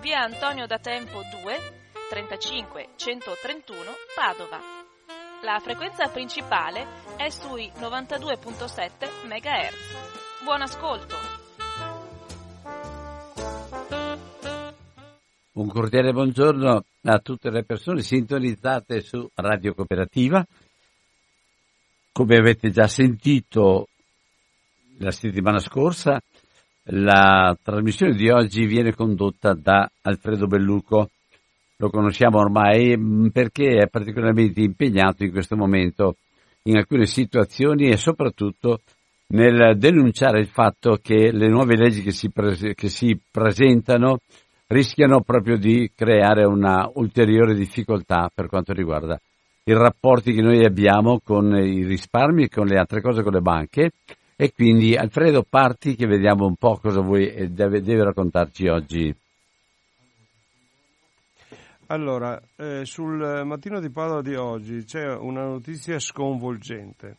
via Antonio da Tempo 2, 35 131 Padova. La frequenza principale è sui 92.7 MHz. Buon ascolto! Un cordiale buongiorno a tutte le persone sintonizzate su Radio Cooperativa. Come avete già sentito la settimana scorsa, la trasmissione di oggi viene condotta da Alfredo Belluco. Lo conosciamo ormai perché è particolarmente impegnato in questo momento in alcune situazioni e soprattutto nel denunciare il fatto che le nuove leggi che si presentano rischiano proprio di creare una ulteriore difficoltà per quanto riguarda i rapporti che noi abbiamo con i risparmi e con le altre cose, con le banche. E quindi Alfredo, parti che vediamo un po' cosa vuoi deve raccontarci oggi. Allora, sul Mattino di Padova di oggi c'è una notizia sconvolgente.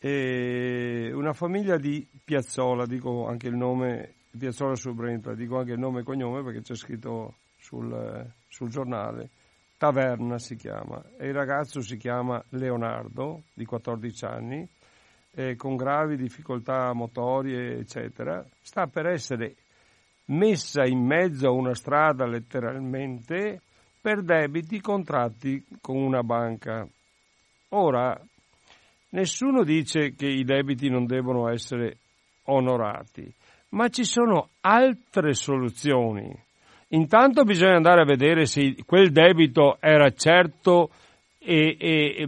Una famiglia di Piazzola, dico anche il nome, Piazzola su Brenta, dico anche il nome e cognome perché c'è scritto sul giornale, Taverna si chiama, e il ragazzo si chiama Leonardo, di 14 anni, con gravi difficoltà motorie, eccetera, sta per essere messa in mezzo a una strada letteralmente per debiti contratti con una banca. Ora, nessuno dice che i debiti non devono essere onorati, ma ci sono altre soluzioni. Intanto bisogna andare a vedere se quel debito era certo e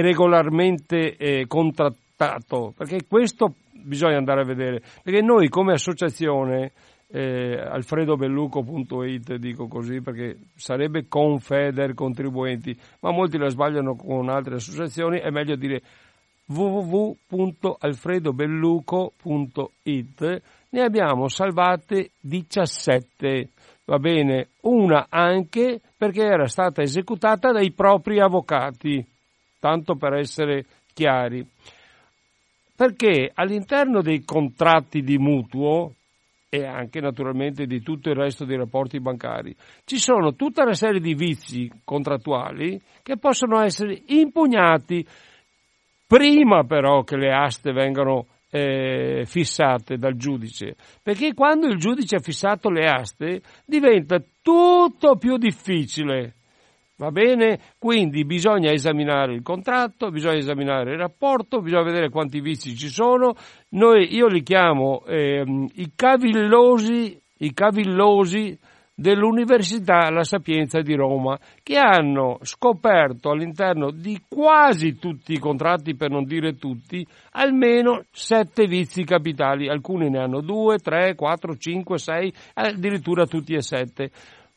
regolarmente contrattato. Perché questo bisogna andare a vedere, perché noi come associazione alfredobelluco.it, dico così perché sarebbe Confeder Contribuenti, ma molti la sbagliano con altre associazioni, è meglio dire www.alfredobelluco.it, ne abbiamo salvate 17, va bene, una anche perché era stata esecutata dai propri avvocati, tanto per essere chiari. Perché all'interno dei contratti di mutuo e anche naturalmente di tutto il resto dei rapporti bancari ci sono tutta una serie di vizi contrattuali che possono essere impugnati prima però che le aste vengano fissate dal giudice, perché quando il giudice ha fissato le aste diventa tutto più difficile. Va bene? Quindi bisogna esaminare il contratto, bisogna esaminare il rapporto, bisogna vedere quanti vizi ci sono. Io li chiamo i cavillosi dell'Università La Sapienza di Roma, che hanno scoperto all'interno di quasi tutti i contratti, per non dire tutti, almeno 7 vizi capitali. Alcuni ne hanno 2, 3, 4, 5, 6, addirittura tutti e 7.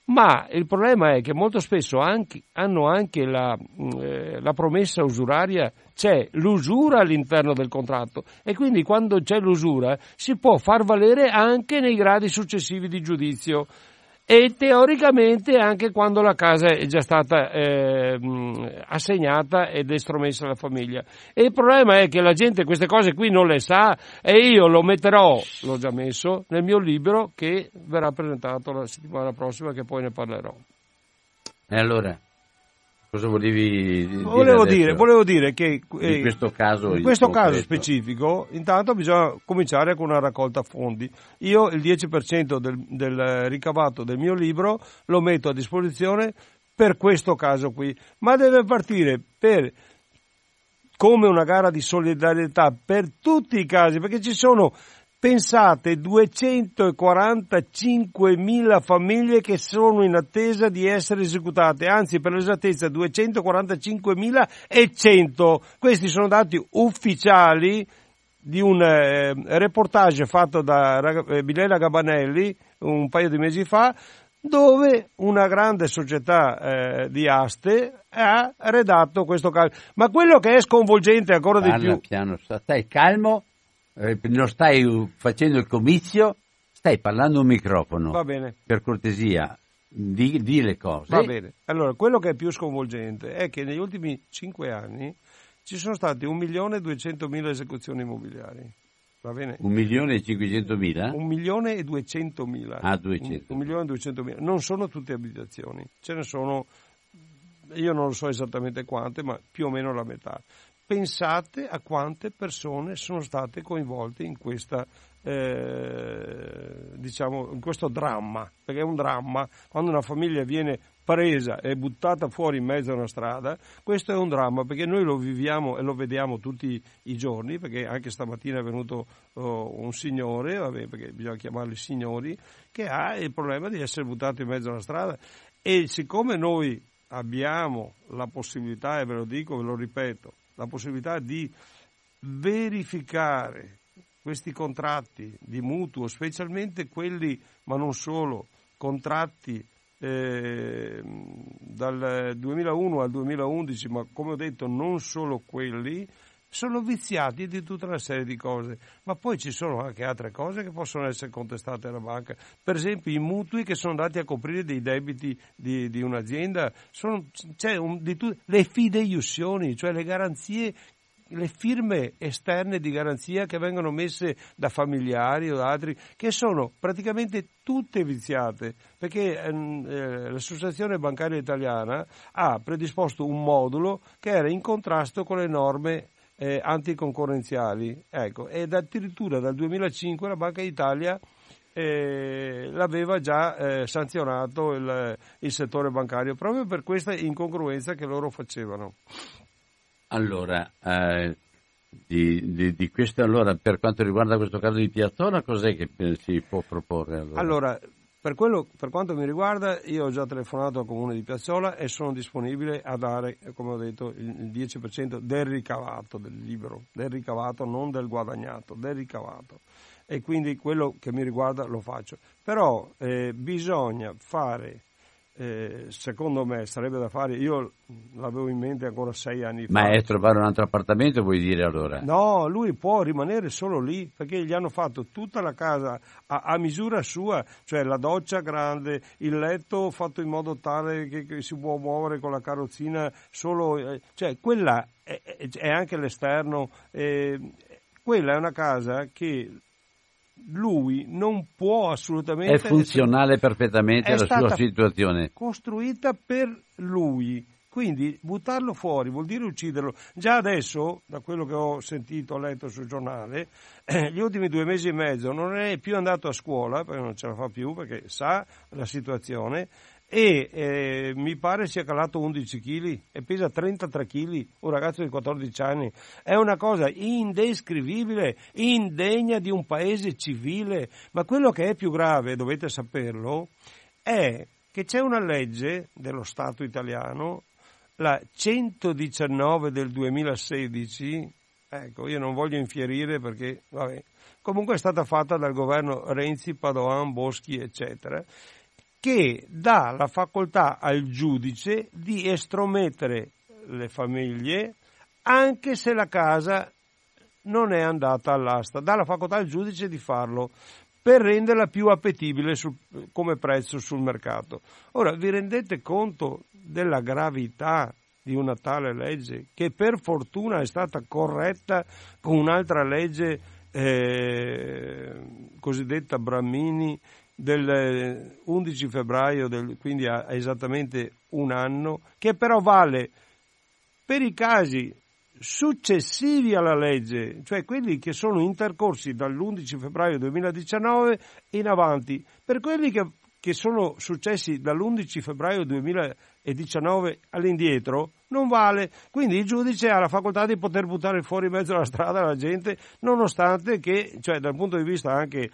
Ma il problema è che molto spesso hanno anche la promessa usuraria, c'è l'usura all'interno del contratto e quindi quando c'è l'usura si può far valere anche nei gradi successivi di giudizio e teoricamente anche quando la casa è già stata assegnata ed estromessa alla famiglia. E il problema è che la gente queste cose qui non le sa e io lo metterò, l'ho già messo, nel mio libro che verrà presentato la settimana prossima, che poi ne parlerò. E allora? Cosa volevi dire? Volevo dire che in questo caso, specifico, intanto bisogna cominciare con una raccolta fondi. Io il 10% del ricavato del mio libro lo metto a disposizione per questo caso qui, ma deve partire come una gara di solidarietà per tutti i casi, perché ci sono, pensate, 245.000 famiglie che sono in attesa di essere esecutate, anzi per l'esattezza 245.100. Questi sono dati ufficiali di un reportage fatto da Milena Gabanelli un paio di mesi fa, dove una grande società di aste ha redatto questo caso. Ma quello che è sconvolgente ancora di più... Piano, stai calmo. Non stai facendo il comizio, stai parlando a un microfono. Va bene. Per cortesia, di le cose. Va bene. Allora, quello che è più sconvolgente è che negli ultimi 5 anni ci sono state 1.200.000 esecuzioni immobiliari. Va bene? 1.500.000? 1.200.000. Ah, 200. 1.200.000. Non sono tutte abitazioni. Ce ne sono, io non lo so esattamente quante, ma più o meno la metà. Pensate a quante persone sono state coinvolte in questa, in questo dramma, perché è un dramma. Quando una famiglia viene presa e buttata fuori in mezzo a una strada, questo è un dramma, perché noi lo viviamo e lo vediamo tutti i giorni, perché anche stamattina è venuto un signore, perché bisogna chiamarli signori, che ha il problema di essere buttato in mezzo a una strada. E siccome noi abbiamo la possibilità, e ve lo dico, ve lo ripeto, la possibilità di verificare questi contratti di mutuo, specialmente quelli, ma non solo, contratti dal 2001 al 2011, ma come ho detto non solo quelli, sono viziati di tutta una serie di cose. Ma poi ci sono anche altre cose che possono essere contestate alla banca, per esempio i mutui che sono andati a coprire dei debiti di un'azienda, le fideiussioni, cioè le garanzie, le firme esterne di garanzia che vengono messe da familiari o da altri, che sono praticamente tutte viziate, perché l'Associazione Bancaria Italiana ha predisposto un modulo che era in contrasto con le norme anticoncorrenziali, ecco, ed addirittura dal 2005 la Banca d'Italia l'aveva già sanzionato il settore bancario proprio per questa incongruenza che loro facevano. Allora, di questo, allora, per quanto riguarda questo caso di Piazzola, cos'è che si può proporre? Allora per quanto mi riguarda, io ho già telefonato al Comune di Piazzola e sono disponibile a dare, come ho detto, il 10% del ricavato del libro, del ricavato, non del guadagnato, del ricavato. E quindi quello che mi riguarda lo faccio. Però bisogna fare, secondo me sarebbe da fare, io l'avevo in mente ancora 6 anni fa. Ma è trovare un altro appartamento, vuoi dire, allora? No, lui può rimanere solo lì, perché gli hanno fatto tutta la casa a misura sua, cioè la doccia grande, il letto fatto in modo tale che si può muovere con la carrozzina solo, cioè quella è anche l'esterno, quella è una casa che lui non può assolutamente... È funzionale perfettamente alla sua situazione. Costruita per lui, quindi buttarlo fuori vuol dire ucciderlo. Già adesso, da quello che ho sentito, ho letto sul giornale, gli ultimi 2 mesi e mezzo non è più andato a scuola, perché non ce la fa più, perché sa la situazione, e mi pare sia calato 11 kg e pesa 33 kg, un ragazzo di 14 anni. È una cosa indescrivibile, indegna di un paese civile. Ma quello che è più grave, dovete saperlo, è che c'è una legge dello Stato italiano, la 119 del 2016, ecco, io non voglio infierire perché, vabbè, comunque è stata fatta dal governo Renzi, Padoan, Boschi, eccetera, che dà la facoltà al giudice di estromettere le famiglie anche se la casa non è andata all'asta. Dà la facoltà al giudice di farlo per renderla più appetibile come prezzo sul mercato. Ora, vi rendete conto della gravità di una tale legge, che per fortuna è stata corretta con un'altra legge cosiddetta Brammini, del 11 febbraio, quindi ha esattamente un anno, che però vale per i casi successivi alla legge, cioè quelli che sono intercorsi dall'11 febbraio 2019 in avanti. Per quelli che sono successi dall'11 febbraio 2019 all'indietro non vale, quindi il giudice ha la facoltà di poter buttare fuori in mezzo alla strada la gente, nonostante che, cioè dal punto di vista anche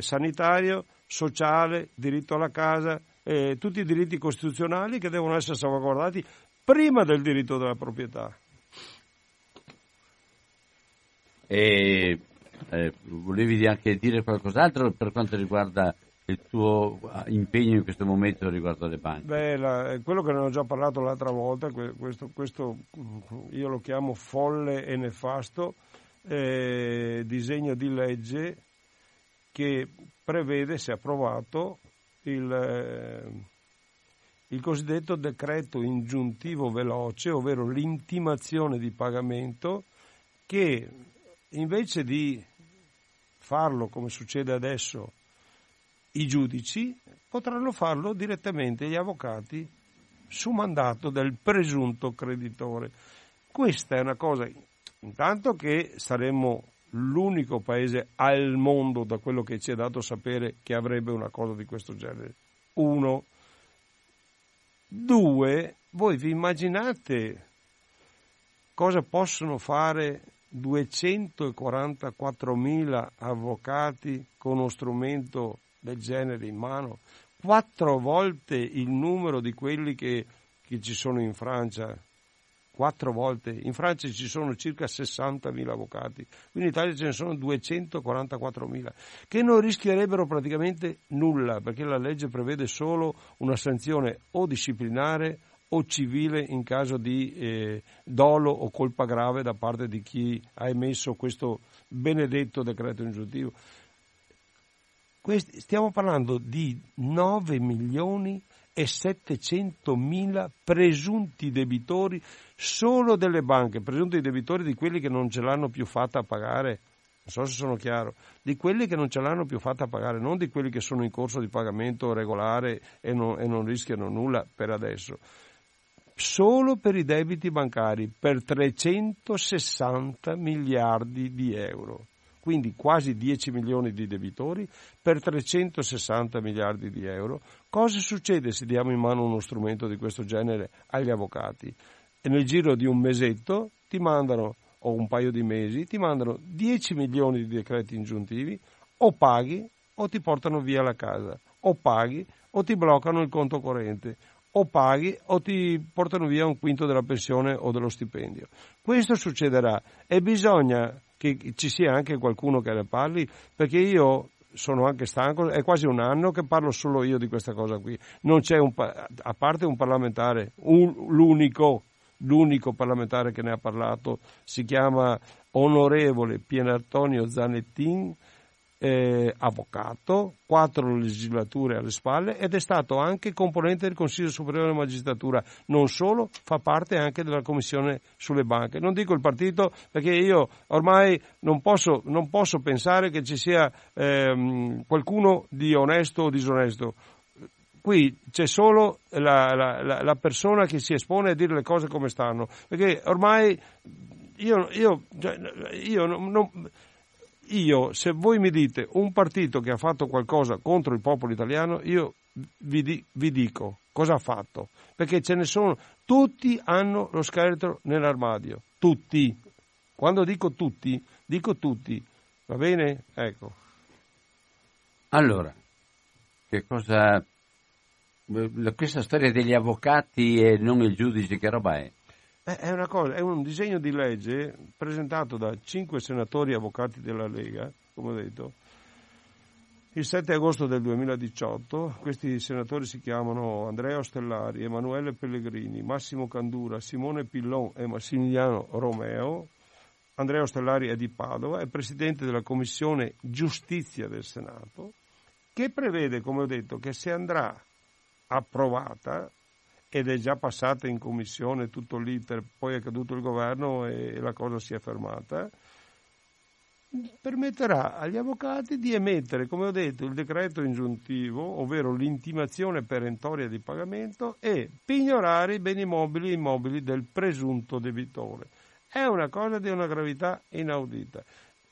sanitario, sociale, diritto alla casa, tutti i diritti costituzionali che devono essere salvaguardati prima del diritto della proprietà. E volevi anche dire qualcos'altro per quanto riguarda il tuo impegno in questo momento riguardo alle banche? Beh, quello che ne ho già parlato l'altra volta, questo io lo chiamo folle e nefasto disegno di legge che prevede, se approvato, il cosiddetto decreto ingiuntivo veloce, ovvero l'intimazione di pagamento, che invece di farlo come succede adesso i giudici, potranno farlo direttamente gli avvocati su mandato del presunto creditore. Questa è una cosa, intanto, che saremmo l'unico paese al mondo, da quello che ci è dato sapere, che avrebbe una cosa di questo genere. 1. 2. Voi vi immaginate cosa possono fare 244.000 avvocati con uno strumento del genere in mano? 4 volte il numero di quelli che ci sono in Francia. 4 volte. In Francia ci sono circa 60.000 avvocati, in Italia ce ne sono 244.000, che non rischierebbero praticamente nulla, perché la legge prevede solo una sanzione o disciplinare o civile in caso di dolo o colpa grave da parte di chi ha emesso questo benedetto decreto ingiuntivo. Stiamo parlando di 9.700.000 presunti debitori solo delle banche, presunti debitori di quelli che non ce l'hanno più fatta a pagare, non so se sono chiaro, di quelli che non ce l'hanno più fatta a pagare, non di quelli che sono in corso di pagamento regolare e non rischiano nulla per adesso. Solo per i debiti bancari, per 360 miliardi di euro. Quindi quasi 10 milioni di debitori per 360 miliardi di euro. Cosa succede se diamo in mano uno strumento di questo genere agli avvocati? E nel giro di un mesetto ti mandano, o un paio di mesi, ti mandano 10 milioni di decreti ingiuntivi, o paghi o ti portano via la casa, o paghi o ti bloccano il conto corrente, o paghi o ti portano via un quinto della pensione o dello stipendio. Questo succederà e bisogna che ci sia anche qualcuno che ne parli, perché io sono anche stanco, è quasi un anno che parlo solo io di questa cosa qui. Non c'è a parte un parlamentare, l'unico parlamentare che ne ha parlato, si chiama onorevole Pierantonio Zanettin, avvocato, 4 legislature alle spalle, ed è stato anche componente del Consiglio Superiore della Magistratura. Non solo, fa parte anche della Commissione sulle banche. Non dico il partito, perché io ormai non posso pensare che ci sia qualcuno di onesto o disonesto. Qui c'è solo la persona che si espone a dire le cose come stanno, perché ormai io, se voi mi dite un partito che ha fatto qualcosa contro il popolo italiano, io vi dico cosa ha fatto, perché ce ne sono, tutti hanno lo scheletro nell'armadio, tutti. Quando dico tutti, va bene? Ecco. Allora, che cosa, questa storia degli avvocati e non il giudice, che roba è? È un disegno di legge presentato da 5 senatori avvocati della Lega, come ho detto, il 7 agosto del 2018. Questi senatori si chiamano Andrea Ostellari, Emanuele Pellegrini, Massimo Candura, Simone Pillon e Massimiliano Romeo. Andrea Ostellari è di Padova, è presidente della Commissione Giustizia del Senato, che prevede, come ho detto, che se andrà approvata, ed è già passata in commissione tutto l'iter, poi è caduto il governo e la cosa si è fermata, permetterà agli avvocati di emettere, come ho detto, il decreto ingiuntivo, ovvero l'intimazione perentoria di pagamento, e pignorare i beni mobili e immobili del presunto debitore. È una cosa di una gravità inaudita.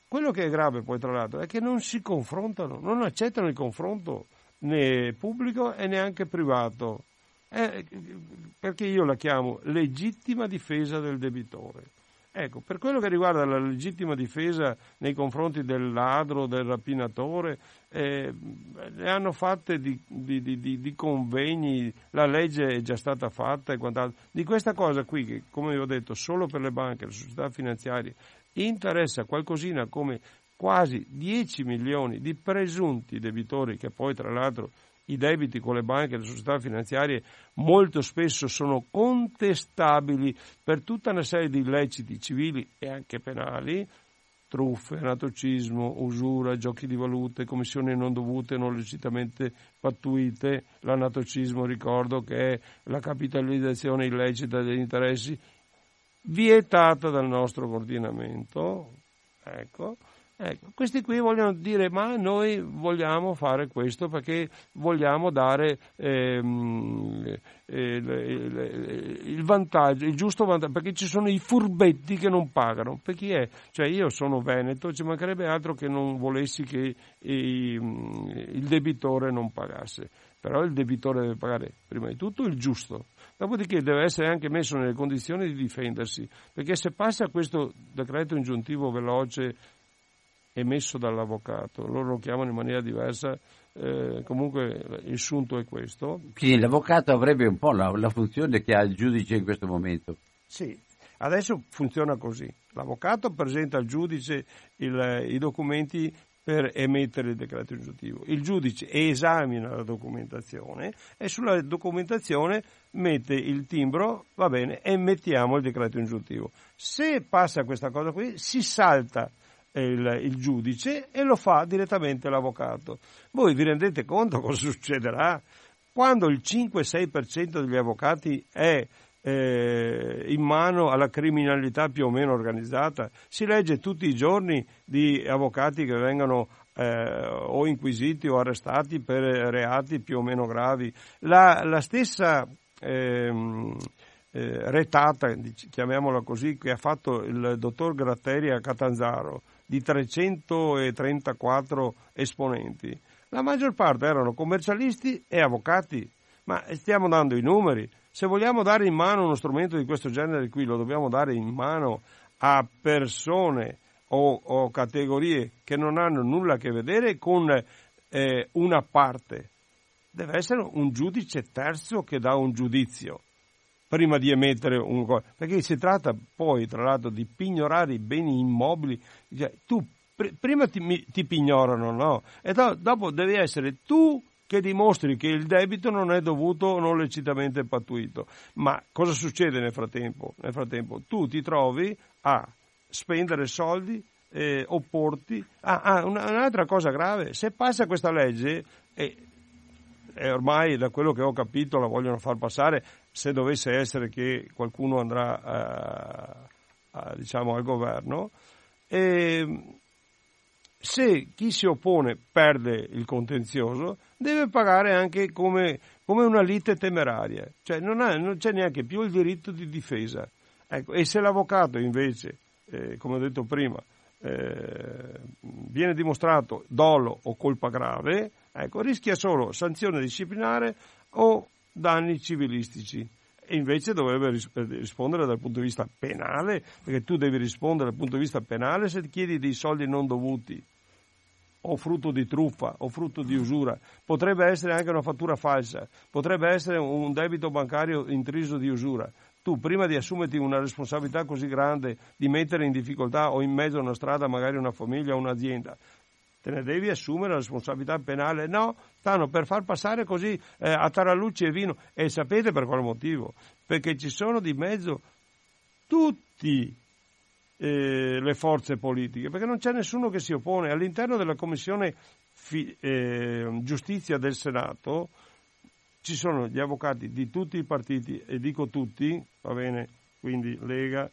Quello che è grave poi, tra l'altro, è che non si confrontano, non accettano il confronto né pubblico e neanche privato, perché io la chiamo legittima difesa del debitore. Ecco, per quello che riguarda la legittima difesa nei confronti del ladro, del rapinatore, le hanno fatte di convegni, la legge è già stata fatta e quant'altro. Di questa cosa qui, che come vi ho detto, solo per le banche, le società finanziarie, interessa qualcosina come quasi 10 milioni di presunti debitori, che poi tra l'altro i debiti con le banche e le società finanziarie molto spesso sono contestabili per tutta una serie di illeciti civili e anche penali, truffe, anatocismo, usura, giochi di valute, commissioni non dovute, non lecitamente pattuite. L'anatocismo, ricordo, che è la capitalizzazione illecita degli interessi, vietata dal nostro ordinamento. Ecco, questi qui vogliono dire: ma noi vogliamo fare questo perché vogliamo dare il vantaggio, il giusto vantaggio, perché ci sono i furbetti che non pagano. Per chi è? Cioè, io sono veneto, ci mancherebbe altro che non volessi che il debitore non pagasse, però il debitore deve pagare prima di tutto il giusto. Dopodiché deve essere anche messo nelle condizioni di difendersi, perché se passa questo decreto ingiuntivo veloce emesso dall'avvocato, loro lo chiamano in maniera diversa, comunque il sunto è questo. Sì, l'avvocato avrebbe un po' la funzione che ha il giudice in questo momento. Sì, adesso funziona così. L'avvocato presenta al giudice i documenti per emettere il decreto ingiuntivo. Il giudice esamina la documentazione e sulla documentazione mette il timbro, va bene, e mettiamo il decreto ingiuntivo. Se passa questa cosa qui, si salta il giudice e lo fa direttamente l'avvocato. Voi vi rendete conto cosa succederà? Quando il 5-6% degli avvocati è in mano alla criminalità più o meno organizzata, si legge tutti i giorni di avvocati che vengono o inquisiti o arrestati per reati più o meno gravi. La stessa retata, chiamiamola così, che ha fatto il dottor Gratteri a Catanzaro di 334 esponenti, la maggior parte erano commercialisti e avvocati. Ma stiamo dando i numeri. Se vogliamo dare in mano uno strumento di questo genere qui, lo dobbiamo dare in mano a persone o categorie che non hanno nulla a che vedere con una parte. Deve essere un giudice terzo che dà un giudizio prima di emettere un... Perché si tratta poi, tra l'altro, di pignorare i beni immobili. Tu prima ti pignorano, no? E dopo devi essere tu che dimostri che il debito non è dovuto o non lecitamente pattuito. Ma cosa succede nel frattempo? Nel frattempo tu ti trovi a spendere soldi, opporti. Un'altra cosa grave, se passa questa legge, e ormai da quello che ho capito la vogliono far passare, se dovesse essere che qualcuno andrà diciamo al governo, se chi si oppone perde il contenzioso, deve pagare anche come una lite temeraria, cioè non c'è neanche più il diritto di difesa. Ecco, e se l'avvocato invece, come ho detto prima, viene dimostrato dolo o colpa grave, ecco, rischia solo sanzione disciplinare o danni civilistici. E invece dovrebbe rispondere dal punto di vista penale, perché tu devi rispondere dal punto di vista penale se ti chiedi dei soldi non dovuti o frutto di truffa o frutto di usura. Potrebbe essere anche una fattura falsa, potrebbe essere un debito bancario intriso di usura. Tu, prima di assumerti una responsabilità così grande, di mettere in difficoltà o in mezzo a una strada magari una famiglia o un'azienda, te ne devi assumere la responsabilità penale. No, stanno per far passare così a tarallucci e vino. E sapete per quale motivo? Perché ci sono di mezzo tutti le forze politiche, perché non c'è nessuno che si oppone. All'interno della Commissione Giustizia del Senato ci sono gli avvocati di tutti i partiti, e dico tutti, va bene, quindi Lega,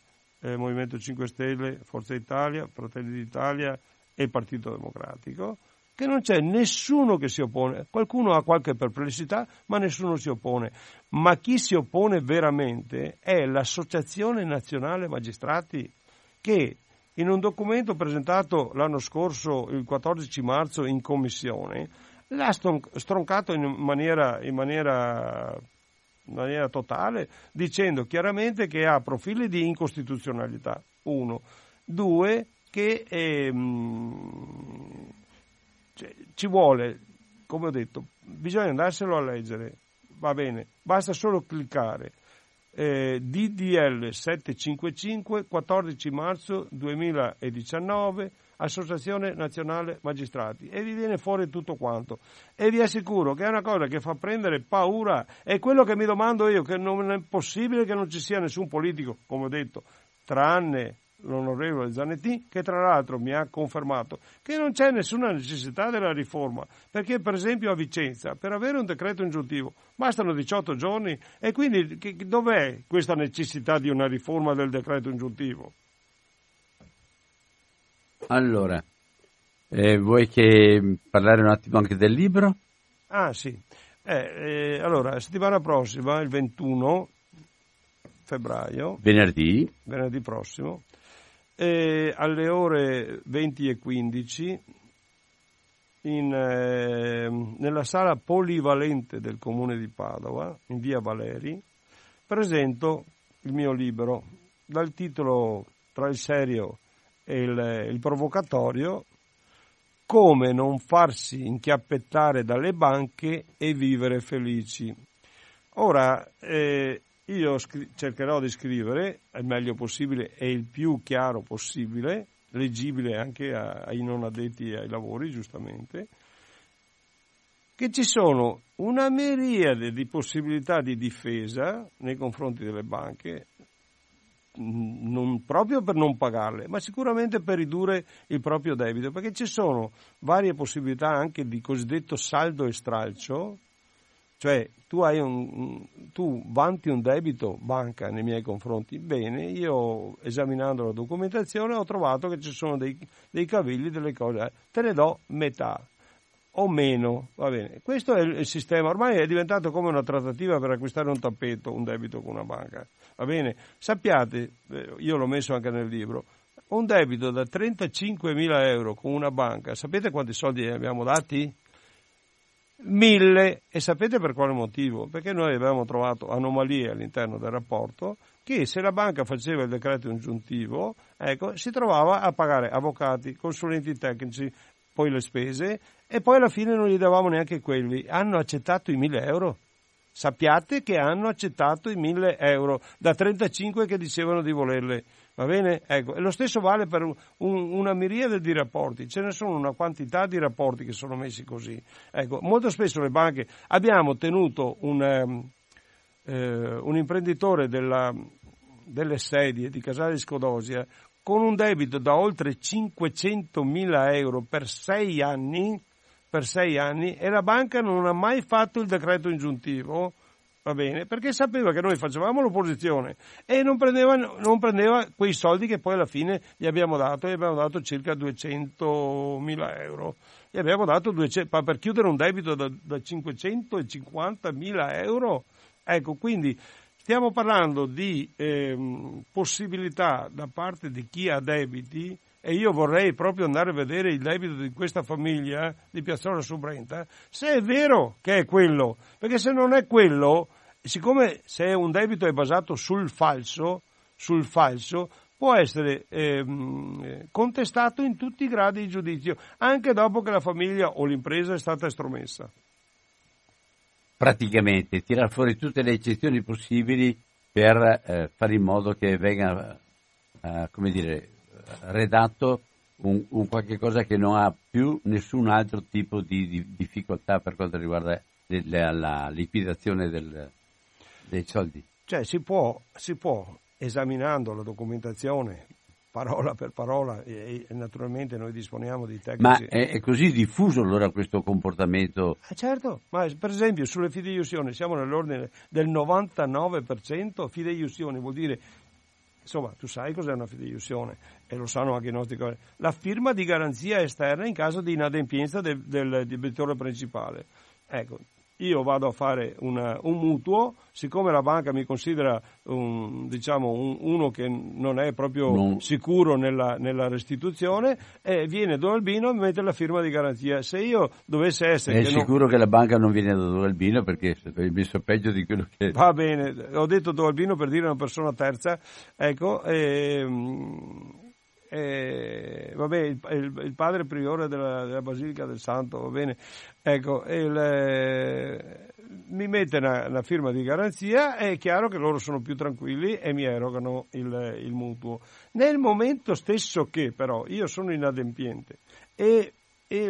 Movimento 5 Stelle, Forza Italia, Fratelli d'Italia, e il Partito Democratico, che non c'è nessuno che si oppone. Qualcuno ha qualche perplessità, ma nessuno si oppone. Ma chi si oppone veramente è l'Associazione Nazionale Magistrati, che in un documento presentato l'anno scorso, il 14 marzo, in commissione, l'ha stroncato in maniera totale, dicendo chiaramente che ha profili di incostituzionalità, 1. 2, che ci vuole, come ho detto, bisogna andarselo a leggere, va bene, basta solo cliccare. DDL 755, 14 marzo 2019, Associazione Nazionale Magistrati, e vi viene fuori tutto quanto, e vi assicuro che è una cosa che fa prendere paura. È quello che mi domando io, che non è possibile che non ci sia nessun politico, come ho detto, tranne l'onorevole Zanettin, che tra l'altro mi ha confermato che non c'è nessuna necessità della riforma, perché per esempio a Vicenza per avere un decreto ingiuntivo bastano 18 giorni, e quindi dov'è questa necessità di una riforma del decreto ingiuntivo? Allora, vuoi che parlare un attimo anche del libro? Ah sì, allora settimana prossima, il 21 febbraio, venerdì prossimo, alle ore 20:15 nella sala polivalente del comune di Padova, in via Valeri, presento il mio libro dal titolo tra il serio e il provocatorio: come non farsi inchiappettare dalle banche e vivere felici. Ora, io cercherò di scrivere il meglio possibile e il più chiaro possibile, leggibile anche ai non addetti ai lavori, giustamente, che ci sono una miriade di possibilità di difesa nei confronti delle banche, non proprio per non pagarle, ma sicuramente per ridurre il proprio debito, perché ci sono varie possibilità anche di cosiddetto saldo e stralcio. Cioè, tu vanti un debito banca nei miei confronti. Bene, io esaminando la documentazione ho trovato che ci sono dei cavilli, delle cose. Te ne do metà o meno, va bene. Questo è il sistema, ormai è diventato come una trattativa per acquistare un tappeto, un debito con una banca, va bene. Sappiate, io l'ho messo anche nel libro, un debito da 35.000 euro con una banca, sapete quanti soldi abbiamo dati? 1.000. E sapete per quale motivo? Perché noi avevamo trovato anomalie all'interno del rapporto, che se la banca faceva il decreto ingiuntivo, ecco, si trovava a pagare avvocati, consulenti tecnici, poi le spese, e poi alla fine non gli davamo neanche quelli. Hanno accettato i 1.000 euro. Sappiate che hanno accettato i 1.000 euro da 35 che dicevano di volerle, va bene? Ecco, e lo stesso vale per una miriade di rapporti. Ce ne sono una quantità di rapporti che sono messi così. Ecco, molto spesso le banche, abbiamo tenuto un imprenditore delle sedie di Casale di Scodosia con un debito da oltre 500.000 euro per 6 anni, e la banca non ha mai fatto il decreto ingiuntivo. Va bene, perché sapeva che noi facevamo l'opposizione e non prendeva quei soldi che poi alla fine gli abbiamo dato. Gli abbiamo dato circa 200.000 euro. Gli abbiamo dato per chiudere un debito da 550.000 euro. Ecco, quindi stiamo parlando di possibilità da parte di chi ha debiti. E io vorrei proprio andare a vedere il debito di questa famiglia di Piazzola su Brenta, se è vero che è quello, perché se non è quello, siccome se un debito è basato sul falso, può essere contestato in tutti i gradi di giudizio, anche dopo che la famiglia o l'impresa è stata estromessa. Praticamente tirar fuori tutte le eccezioni possibili per fare in modo che venga, redatto un qualche cosa che non ha più nessun altro tipo di difficoltà per quanto riguarda la liquidazione dei soldi. Cioè si può, esaminando la documentazione parola per parola, e naturalmente noi disponiamo di tecnici. Ma è così diffuso allora questo comportamento? Certo, ma per esempio sulle fideiussioni siamo nell'ordine del 99%. Fideiussioni vuol dire, insomma, tu sai cos'è una fideiussione? e lo sanno anche i nostri colleghi, la firma di garanzia esterna in caso di inadempienza del debitore principale. Ecco, io vado a fare un mutuo, siccome la banca mi considera uno che non è proprio sicuro nella restituzione, viene Don Albino e mette la firma di garanzia. Se io dovesse essere... Che la banca non viene da Don Albino, perché è messo peggio di quello che... Va bene, ho detto Don Albino per dire una persona terza, ecco... il padre priore della Basilica del Santo, va bene, ecco, mi mette una firma di garanzia, è chiaro che loro sono più tranquilli e mi erogano il mutuo. Nel momento stesso che però io sono inadempiente e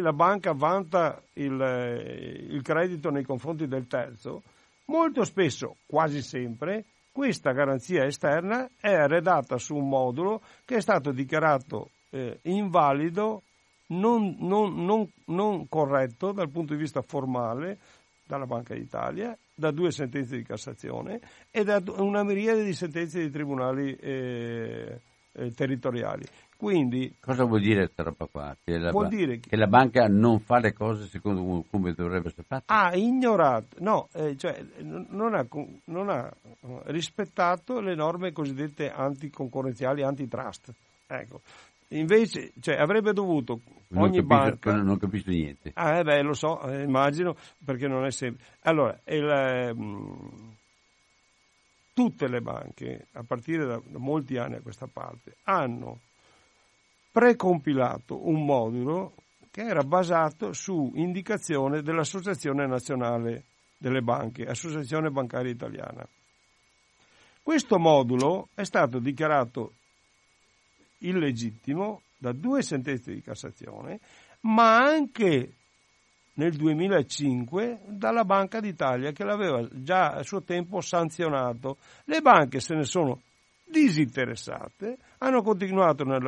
la banca vanta il credito nei confronti del terzo, molto spesso, quasi sempre, questa garanzia esterna è redatta su un modulo che è stato dichiarato invalido, non corretto dal punto di vista formale dalla Banca d'Italia, da 2 sentenze di Cassazione e da una miriade di sentenze di tribunali territoriali. Quindi, cosa vuol dire strappaparte? Che la banca non fa le cose secondo come dovrebbe essere fatta? Ha ignorato, non ha rispettato le norme cosiddette anticoncorrenziali, antitrust. Ecco. Invece, avrebbe dovuto banca. Non capisco niente. Lo so, immagino, perché non è semplice. Allora, tutte le banche, a partire da molti anni a questa parte, hanno precompilato un modulo che era basato su indicazione dell'Associazione Nazionale delle Banche, Associazione Bancaria Italiana. Questo modulo è stato dichiarato illegittimo da 2 sentenze di Cassazione, ma anche nel 2005 dalla Banca d'Italia, che l'aveva già a suo tempo sanzionato. Le banche se ne sono disinteressate, hanno continuato nel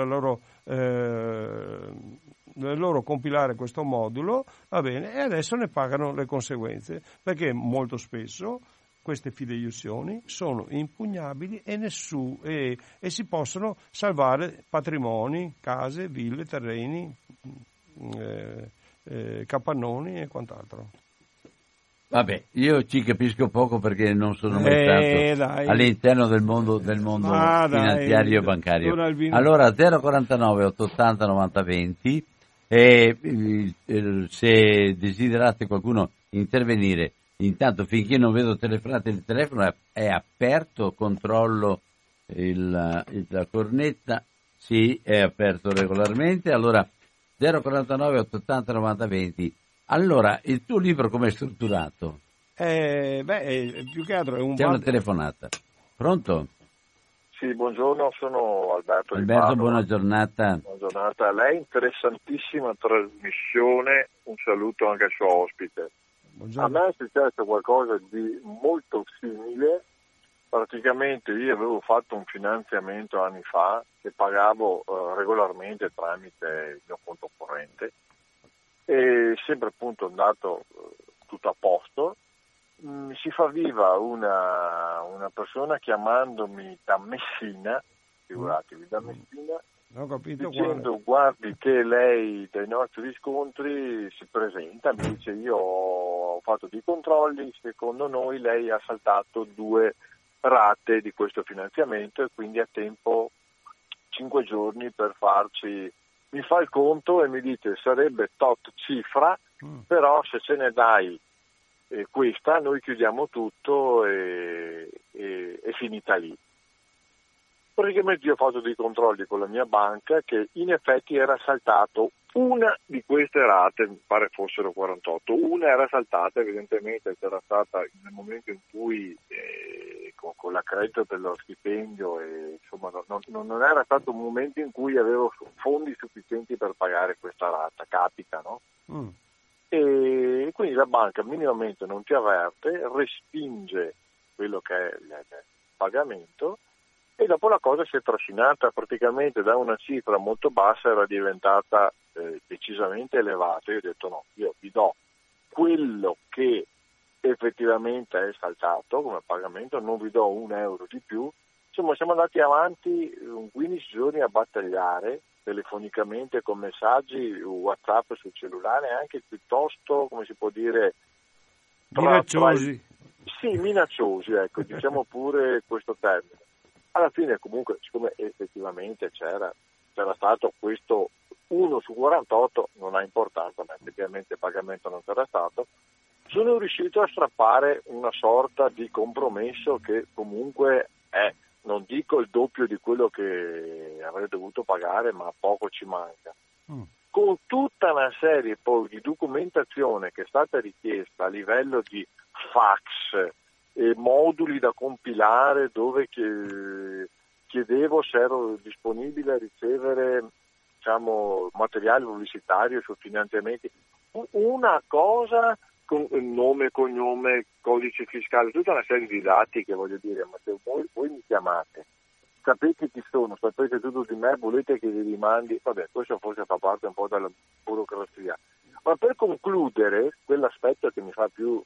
loro compilare questo modulo, va bene, e adesso ne pagano le conseguenze, perché molto spesso queste fideiussioni sono impugnabili e si possono salvare patrimoni, case, ville, terreni, capannoni e quant'altro. Vabbè, io ci capisco poco perché non sono mai stato all'interno del mondo finanziario e bancario. Allora 049 880 90 20 e se desiderate qualcuno intervenire, intanto finché non vedo telefonate, il telefono è aperto, controllo la cornetta, sì, è aperto regolarmente. Allora 049 880 90 20. Allora, il tuo libro com'è strutturato? Più che altro è c'è una telefonata. Pronto? Sì, buongiorno, sono Alberto. Alberto, buona giornata. Buona giornata a lei, interessantissima trasmissione, un saluto anche al suo ospite. Buongiorno. A me è successo qualcosa di molto simile, praticamente io avevo fatto un finanziamento anni fa che pagavo regolarmente tramite il mio conto corrente, e sempre appunto andato tutto a posto, si fa viva una persona chiamandomi da Messina, figuratevi, da Messina, dicendo guardi che lei dai nostri riscontri si presenta, mi dice io ho fatto dei controlli, secondo noi lei ha saltato 2 rate di questo finanziamento e quindi ha tempo 5 giorni per farci... Mi fa il conto e mi dice sarebbe tot cifra, però se ce ne dai questa noi chiudiamo tutto e è finita lì. Praticamente io ho fatto dei controlli con la mia banca che in effetti era saltato una di queste rate, mi pare fossero 48, una era saltata, evidentemente c'era stata nel momento in cui con l'accredito dello stipendio e insomma non era stato un momento in cui avevo fondi sufficienti per pagare questa rata, capita, no? E quindi la banca minimamente non ti avverte, respinge quello che è il pagamento e dopo la cosa si è trascinata praticamente da una cifra molto bassa, era diventata decisamente elevata. Io ho detto no, io vi do quello che effettivamente è saltato come pagamento, non vi do un euro di più, insomma siamo andati avanti 15 giorni a battagliare telefonicamente con messaggi WhatsApp sul cellulare, anche piuttosto, come si può dire, minacciosi, ecco, diciamo pure questo termine. Alla fine comunque, siccome effettivamente c'era stato questo 1 su 48, non ha importanza, ma effettivamente il pagamento non c'era stato, sono riuscito a strappare una sorta di compromesso che comunque è, non dico il doppio di quello che avrei dovuto pagare, ma poco ci manca. Con tutta una serie poi di documentazione che è stata richiesta a livello di fax e moduli da compilare dove chiedevo se ero disponibile a ricevere, diciamo, materiale pubblicitario su finanziamenti, una cosa con nome, cognome, codice fiscale, tutta una serie di dati che voglio dire, ma se voi mi chiamate, sapete chi sono, sapete tutto di me, volete che vi rimandi, vabbè, questo forse fa parte un po' della burocrazia. Ma per concludere, quell'aspetto che mi fa più,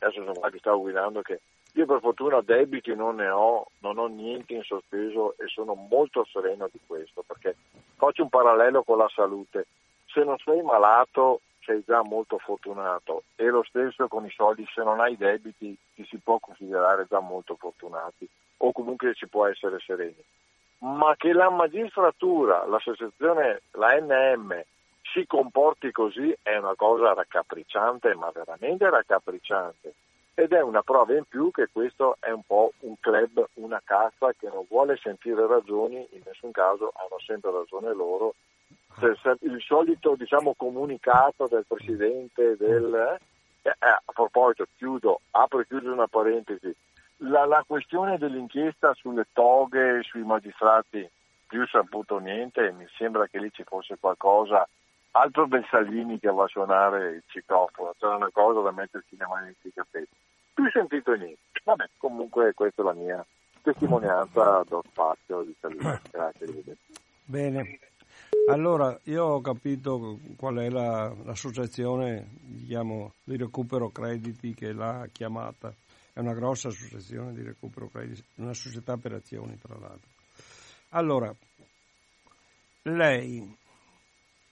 adesso sono qua che stavo guidando, che io per fortuna debiti non ne ho, non ho niente in sospeso e sono molto sereno di questo, perché faccio un parallelo con la salute, se non sei malato sei già molto fortunato, e lo stesso con i soldi, se non hai debiti ti si può considerare già molto fortunati o comunque ci può essere sereni, ma che la magistratura, l'associazione, la NM si comporti così è una cosa raccapricciante, ma veramente raccapricciante, ed è una prova in più che questo è un po' un club, una cassa che non vuole sentire ragioni, in nessun caso hanno sempre ragione loro. Il solito, diciamo, comunicato del presidente del a proposito, apro e chiudo una parentesi, la questione dell'inchiesta sulle toghe, sui magistrati, più saputo niente, mi sembra che lì ci fosse qualcosa altro, Bersaglini che va a suonare il citofono, c'era una cosa da mettersi le mani nei capelli, più sentito niente. Vabbè, comunque questa è la mia testimonianza, do spazio di salute. Grazie. Bene. Allora, io ho capito qual è l'associazione, diciamo, di recupero crediti che l'ha chiamata. È una grossa associazione di recupero crediti, una società per azioni, tra l'altro. Allora, lei,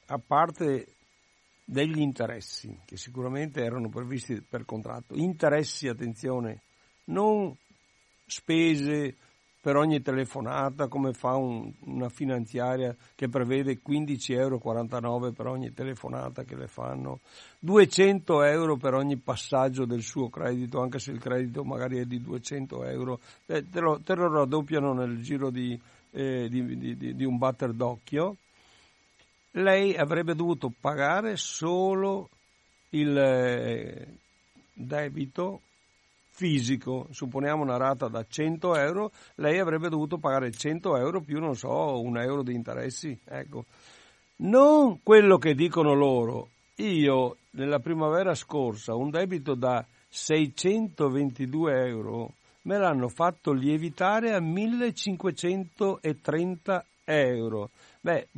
a parte degli interessi, che sicuramente erano previsti per contratto, interessi, attenzione, non spese per ogni telefonata, come fa una finanziaria che prevede 15,49 € per ogni telefonata che le fanno, 200 € per ogni passaggio del suo credito, anche se il credito magari è di 200 €, te lo raddoppiano nel giro di un batter d'occhio. Lei avrebbe dovuto pagare solo il debito fisico, supponiamo una rata da 100 €, lei avrebbe dovuto pagare 100 € più, non so, 1 € di interessi, ecco. Non quello che dicono loro. Io, nella primavera scorsa, un debito da 622 € me l'hanno fatto lievitare a 1530 €. Beh,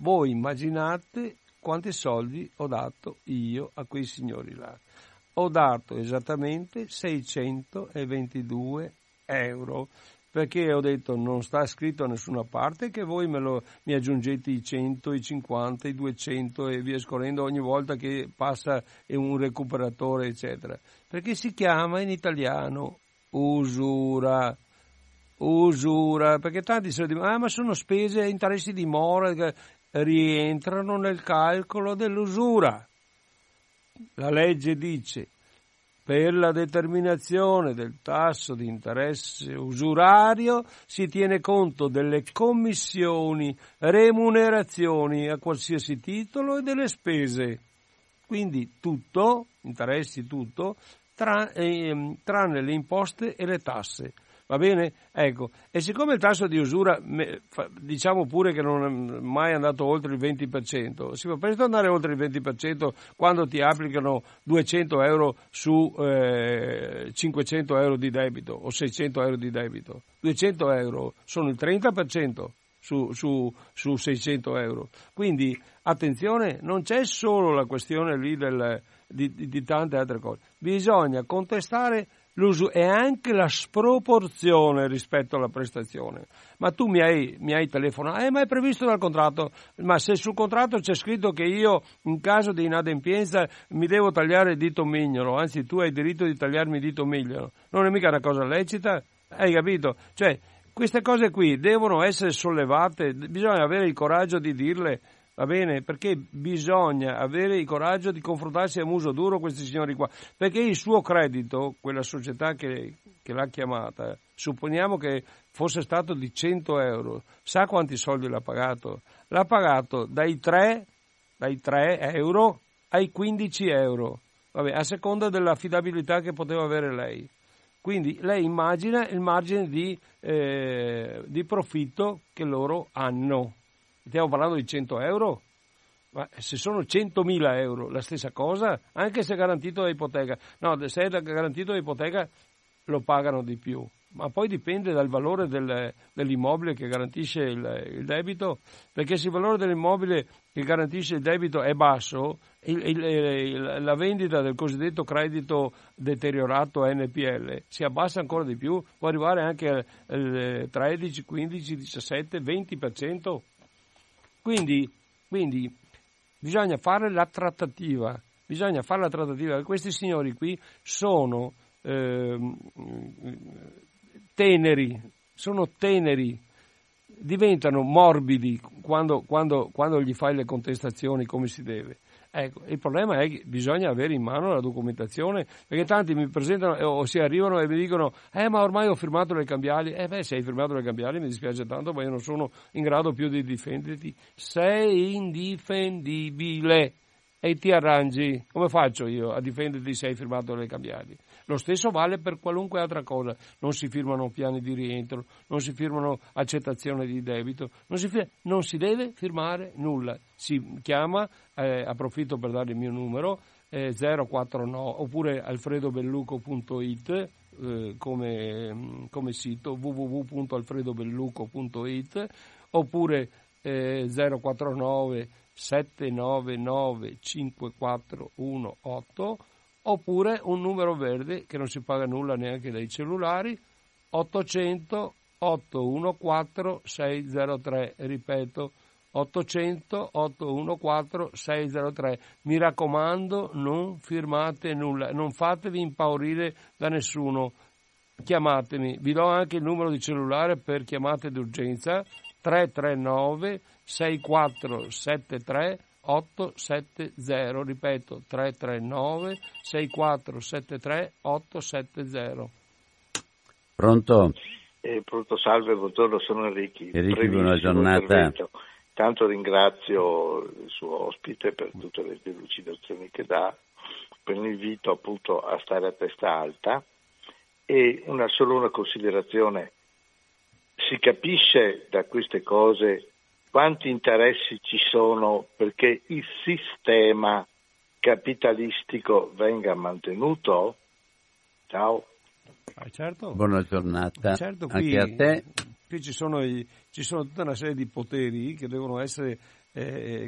voi immaginate quanti soldi ho dato io a quei signori là. Ho dato esattamente 622 €, perché ho detto non sta scritto a nessuna parte che voi mi aggiungete i 100, i 50, i 200 e via scorrendo ogni volta che passa un recuperatore, eccetera, perché si chiama in italiano usura, perché tanti si dicono ma sono spese e interessi di mora che rientrano nel calcolo dell'usura. La legge dice per la determinazione del tasso di interesse usurario si tiene conto delle commissioni, remunerazioni a qualsiasi titolo e delle spese. Quindi tutto, interessi tutto, tranne le imposte e le tasse. Va bene? Ecco, e siccome il tasso di usura, diciamo pure che non è mai andato oltre il 20%, si può presto andare oltre il 20% quando ti applicano 200 € su 500 € di debito o 600 € di debito. 200 € sono il 30% su 600 €. Quindi, attenzione, non c'è solo la questione lì di tante altre cose. Bisogna contestare l'uso e anche la sproporzione rispetto alla prestazione. Ma tu mi hai telefonato, ma è previsto dal contratto, ma se sul contratto c'è scritto che io in caso di inadempienza mi devo tagliare il dito mignolo, anzi tu hai diritto di tagliarmi il dito mignolo, non è mica una cosa lecita, hai capito? Cioè queste cose qui devono essere sollevate, bisogna avere il coraggio di dirle, va bene? Perché bisogna avere il coraggio di confrontarsi a muso duro questi signori qua, perché il suo credito, quella società che l'ha chiamata, supponiamo che fosse stato di 100 euro, sa quanti soldi l'ha pagato? L'ha pagato dai 3 euro ai 15 euro, vabbè, a seconda dell'affidabilità che poteva avere lei. Quindi lei immagina il margine di profitto che loro hanno. Stiamo parlando di 100 euro? Ma se sono 100.000 euro, la stessa cosa? Anche se è garantito da ipoteca. No, se è garantito da ipoteca lo pagano di più. Ma poi dipende dal valore dell'immobile che garantisce il debito. Perché se il valore dell'immobile che garantisce il debito è basso, la vendita del cosiddetto credito deteriorato NPL si abbassa ancora di più, può arrivare anche al 13, 15, 17, 20%. Quindi bisogna fare la trattativa. Questi signori qui sono teneri, diventano morbidi quando gli fai le contestazioni come si deve. Ecco, il problema è che bisogna avere in mano la documentazione, perché tanti mi presentano o si arrivano e mi dicono ma ormai ho firmato le cambiali. Se hai firmato le cambiali mi dispiace tanto, ma io non sono in grado più di difenderti. Sei indifendibile e ti arrangi. Come faccio io a difenderti se hai firmato le cambiali? Lo stesso vale per qualunque altra cosa. Non si firmano piani di rientro, non si firmano accettazione di debito, non si deve firmare nulla. Si chiama, approfitto per dare il mio numero, 049, oppure alfredobelluco.it come sito, www.alfredobelluco.it, oppure 049 799 5418, oppure un numero verde che non si paga nulla neanche dai cellulari, 800 814 603, ripeto 800 814 603. Mi raccomando, non firmate nulla, non fatevi impaurire da nessuno. Chiamatemi, vi do anche il numero di cellulare per chiamate d'urgenza, 339 6473 870, ripeto 339 6473 870. Pronto? Pronto, salve, buongiorno, sono Enrico, buona giornata. Tanto ringrazio il suo ospite per tutte le delucidazioni che dà, per l'invito appunto a stare a testa alta, e solo una considerazione. Si capisce da queste cose quanti interessi ci sono perché il sistema capitalistico venga mantenuto? Ciao. Certo. Buona giornata, certo, qui, anche a te. Qui ci sono tutta una serie di poteri che devono essere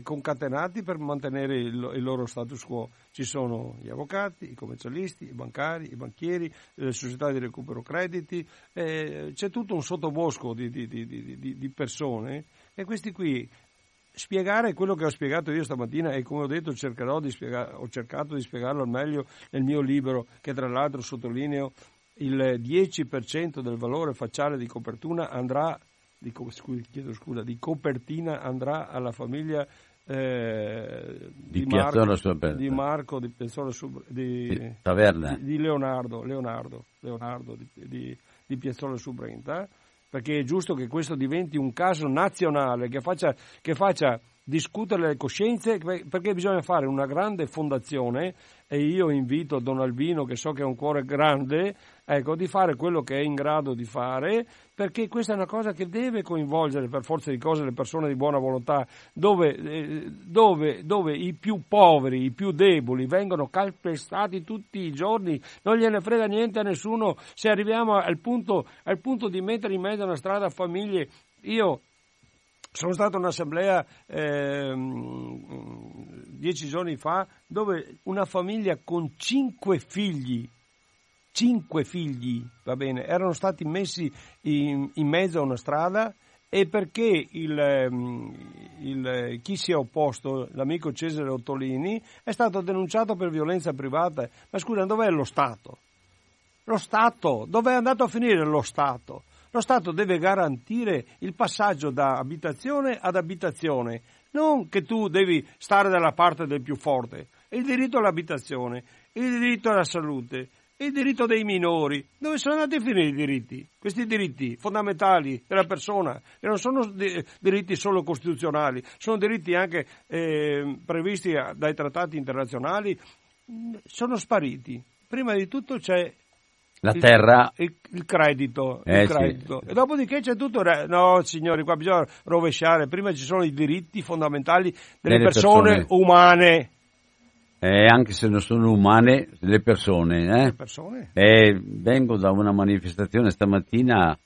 concatenati per mantenere il loro status quo. Ci sono gli avvocati, i commercialisti, i bancari, i banchieri, le società di recupero crediti, c'è tutto un sottobosco di persone, e questi qui, spiegare quello che ho spiegato io stamattina, e come ho detto ho cercato di spiegarlo al meglio nel mio libro, che tra l'altro sottolineo il 10% del valore facciale di copertura di copertina andrà alla famiglia di Piazzola su Brenta, perché è giusto che questo diventi un caso nazionale che faccia discutere le coscienze, perché bisogna fare una grande fondazione, e io invito Don Albino, che so che ha un cuore grande, di fare quello che è in grado di fare, perché questa è una cosa che deve coinvolgere per forza di cose le persone di buona volontà, dove i più poveri, i più deboli vengono calpestati tutti i giorni, non gliene frega niente a nessuno. Se arriviamo al punto di mettere in mezzo a una strada famiglie, io sono stato in un'assemblea 10 giorni fa dove una famiglia con 5 figli 5 figli, va bene, erano stati messi in mezzo a una strada, e perché chi si è opposto, l'amico Cesare Ottolini, è stato denunciato per violenza privata. Ma scusa, dov'è lo Stato? Lo Stato, dove è andato a finire lo Stato? Lo Stato deve garantire il passaggio da abitazione ad abitazione, non che tu devi stare dalla parte del più forte. Il diritto all'abitazione, il diritto alla salute, il diritto dei minori. Dove sono andati a finire i diritti? Questi diritti fondamentali della persona, che non sono diritti solo costituzionali, sono diritti anche previsti dai trattati internazionali, sono spariti. Prima di tutto c'è la terra, il credito, il credito. Sì. E dopodiché c'è tutto. No, signori, qua bisogna rovesciare. Prima ci sono i diritti fondamentali delle persone umane. Anche se non sono umane le persone. Le persone? Vengo da una manifestazione stamattina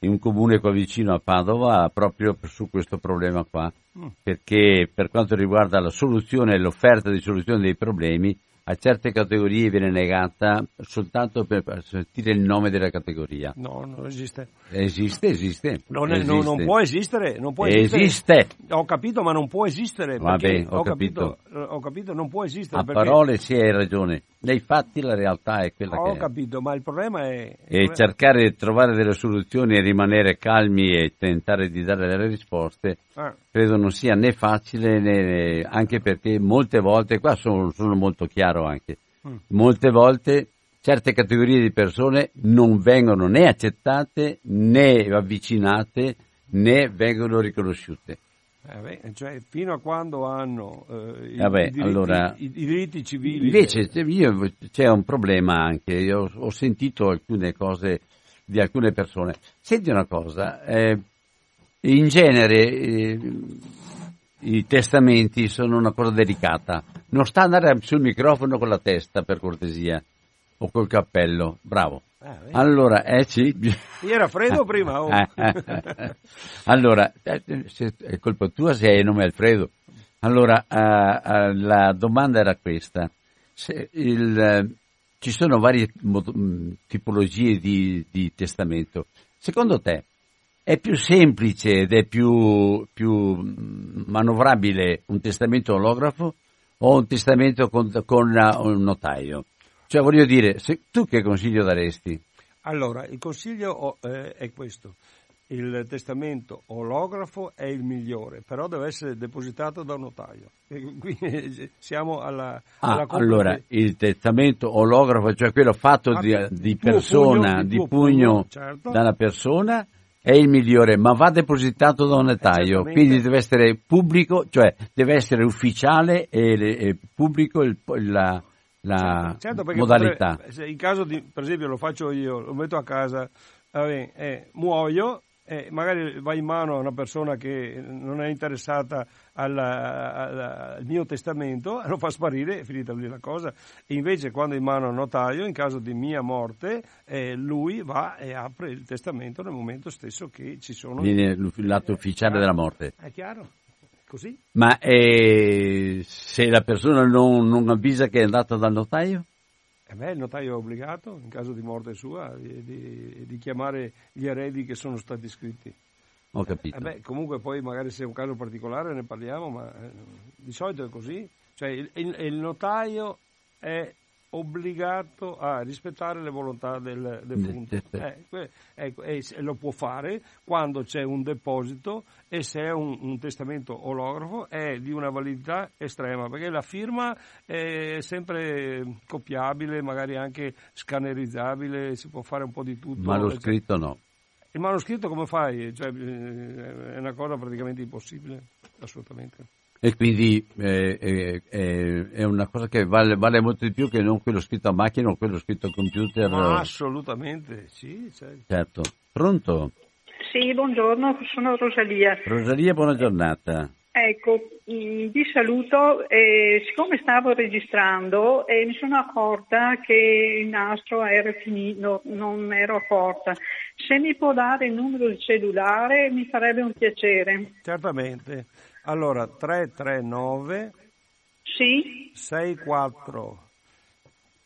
in un comune qua vicino a Padova proprio su questo problema qua, perché per quanto riguarda la soluzione e l'offerta di soluzione dei problemi, a certe categorie viene negata soltanto per sentire il nome della categoria. No, non esiste. Esiste. Non può esistere. Esiste. Ho capito, ma non può esistere. Va bene, ho capito, non può esistere. A perché... parole sì, hai ragione. Nei fatti la realtà è quella che è. Ho capito, ma il problema è... E cercare di trovare delle soluzioni e rimanere calmi e tentare di dare delle risposte, credo non sia né facile, né, anche perché molte volte, qua sono molto chiaro anche, molte volte certe categorie di persone non vengono né accettate, né avvicinate, né vengono riconosciute. Cioè, fino a quando hanno i diritti civili. Invece c'è un problema anche. Io ho sentito alcune cose di alcune persone. Senti una cosa, in genere i testamenti sono una cosa delicata. Non sta andare sul microfono con la testa, per cortesia, o col cappello. Bravo. Allora, sì. Io era Alfredo prima. Allora, è colpa tua se hai il nome Alfredo. Allora, la domanda era questa. Se ci sono varie tipologie di testamento. Secondo te è più semplice ed è più manovrabile un testamento olografo o un testamento con un notaio? Cioè, voglio dire, tu che consiglio daresti? Allora, il consiglio è questo. Il testamento olografo è il migliore, però deve essere depositato da un notaio. E quindi siamo alla allora, il testamento olografo, cioè quello fatto di persona, di pugno, certo, dalla persona, è il migliore, ma va depositato da un notaio, quindi deve essere pubblico, cioè deve essere ufficiale e pubblico la modalità. Potrebbe, se in caso di, per esempio, lo faccio io, lo metto a casa, muoio, magari va in mano a una persona che non è interessata al mio testamento, lo fa sparire, è finita lì la cosa. E invece quando è in mano a un notaio, in caso di mia morte, lui va e apre il testamento nel momento stesso che ci sono. Viene l'atto ufficiale della morte. È chiaro? Così? Ma se la persona non avvisa che è andata dal notaio? Il notaio è obbligato, in caso di morte sua, di chiamare gli eredi che sono stati iscritti. Ho capito. Comunque poi magari se è un caso particolare ne parliamo, ma di solito è così. Cioè, il notaio è obbligato a rispettare le volontà del defunto, e lo può fare quando c'è un deposito, e se è un testamento olografo è di una validità estrema, perché la firma è sempre copiabile, magari anche scannerizzabile, si può fare un po' di tutto. Ma lo scritto no. Il manoscritto come fai? Cioè, è una cosa praticamente impossibile, assolutamente. E quindi è una cosa che vale molto di più che non quello scritto a macchina o quello scritto a computer. Ma assolutamente, sì. Certo. Pronto? Sì, buongiorno, sono Rosalia. Rosalia, buona giornata. Ecco, vi saluto. Siccome stavo registrando mi sono accorta che il nastro era finito, non ero accorta. Se mi può dare il numero del cellulare mi farebbe un piacere. Certamente. Allora, 339 sì. 64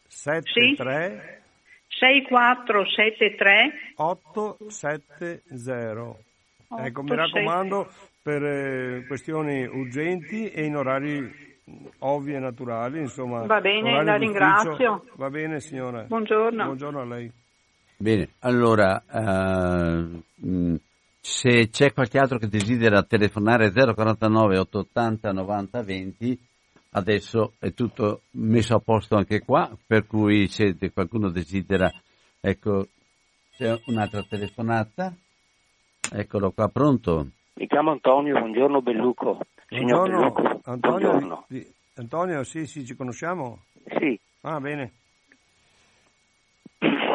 73 sì. 6473 870. Ecco, mi raccomando, per questioni urgenti e in orari ovvi e naturali, insomma. Va bene, la ringrazio. Va bene, signora. Buongiorno. Buongiorno a lei. Bene, allora, se c'è qualche altro che desidera telefonare 049 880 90 20, adesso è tutto messo a posto anche qua, per cui se qualcuno desidera, ecco, c'è un'altra telefonata. Eccolo qua, pronto. Mi chiamo Antonio, buongiorno Belluco. Signor Belluco, Antonio, buongiorno. Antonio, sì, ci conosciamo? Sì. Ah, bene.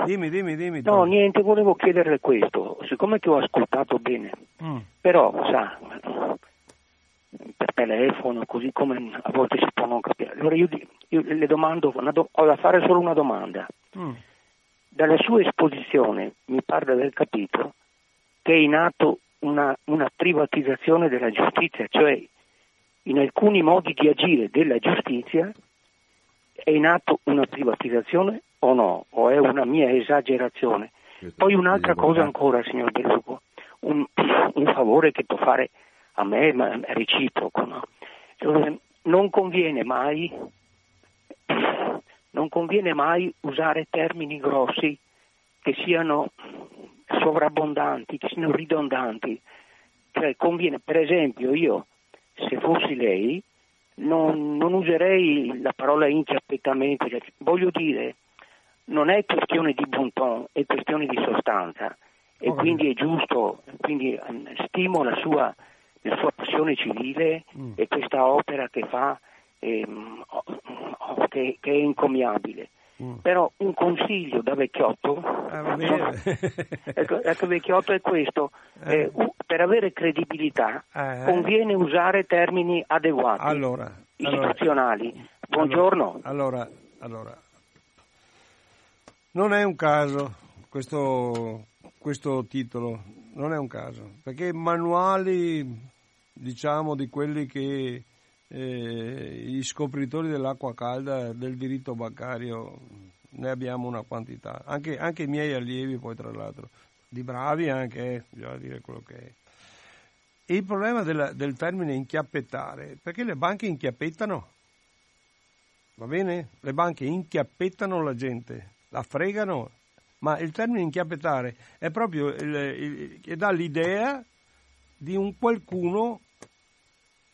Dimmi. No, niente, volevo chiederle questo. Siccome ti ho ascoltato bene, però, sa, per telefono, così come a volte si può non capire. Allora io le domando, ho da fare solo una domanda. Dalla sua esposizione mi pare di aver capito che è in atto una privatizzazione della giustizia, cioè in alcuni modi di agire della giustizia è in atto una privatizzazione o no? O è una mia esagerazione? Poi un'altra cosa ancora, signor Belluco, un favore che può fare a me, ma è reciproco, no? Non conviene mai usare termini grossi che siano sovrabbondanti, che siano ridondanti. Cioè conviene, per esempio, io se fossi lei non userei la parola inchiappettamento, voglio dire, non è questione di bon ton, è questione di sostanza, e quindi è giusto, quindi stimo la sua passione civile e questa opera che fa, che è encomiabile. Però un consiglio da vecchiotto, vecchiotto è questo, per avere credibilità conviene usare termini adeguati, istituzionali. Buongiorno. Allora, non è un caso questo titolo, non è un caso, perché manuali, diciamo, di quelli che gli scopritori dell'acqua calda del diritto bancario ne abbiamo una quantità, anche i miei allievi, poi tra l'altro, di bravi anche, bisogna dire quello che è. E il problema del termine inchiappettare, perché le banche inchiappettano, va bene? Le banche inchiappettano la gente, la fregano, ma il termine inchiappettare è proprio che dà l'idea di un qualcuno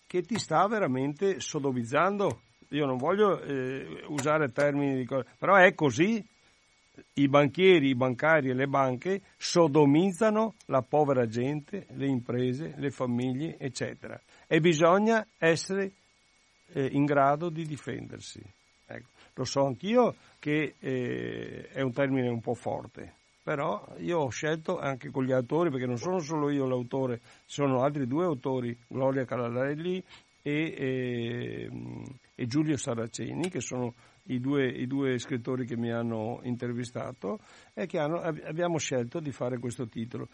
che ti sta veramente sodomizzando. Io non voglio usare termini di cose, però è così. I banchieri, i bancari e le banche sodomizzano la povera gente, le imprese, le famiglie, eccetera. E bisogna essere in grado di difendersi. Ecco. Lo so anch'io che è un termine un po' forte, però io ho scelto anche con gli autori, perché non sono solo io l'autore, sono altri due autori, Gloria Calalelli e Giulio Saraceni, che sono i due scrittori che mi hanno intervistato, e che abbiamo scelto di fare questo titolo,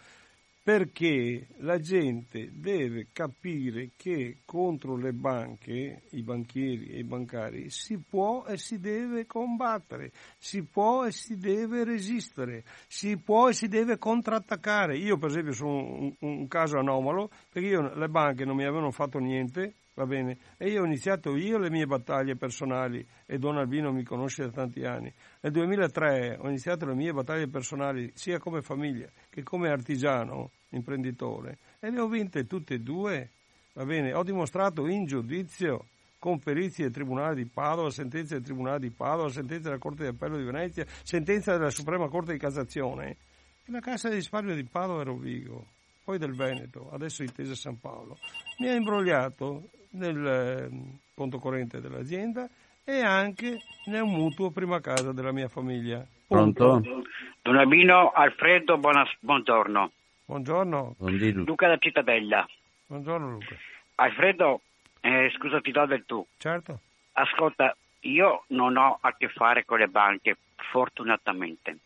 perché la gente deve capire che contro le banche, i banchieri e i bancari, si può e si deve combattere, si può e si deve resistere, si può e si deve contrattaccare. Io per esempio sono un caso anomalo, perché le banche non mi avevano fatto niente, va bene, e io ho iniziato le mie battaglie personali, e Don Albino mi conosce da tanti anni. Nel 2003 ho iniziato le mie battaglie personali sia come famiglia che come artigiano, imprenditore, e le ho vinte tutte e due, va bene. Ho dimostrato in giudizio, con perizie del Tribunale di Padova, sentenze del Tribunale di Padova, sentenze della Corte di Appello di Venezia, sentenza della Suprema Corte di Cassazione, e la Cassa di Risparmio di Padova e Rovigo, poi del Veneto, adesso Intesa San Paolo, mi ha imbrogliato nel conto corrente dell'azienda e anche nel mutuo prima casa della mia famiglia. Pronto? Don Abino, Alfredo, buongiorno. Buongiorno. Luca da Cittadella. Buongiorno Luca. Alfredo, scusa, ti do del tu. Certo. Ascolta, io non ho a che fare con le banche, fortunatamente.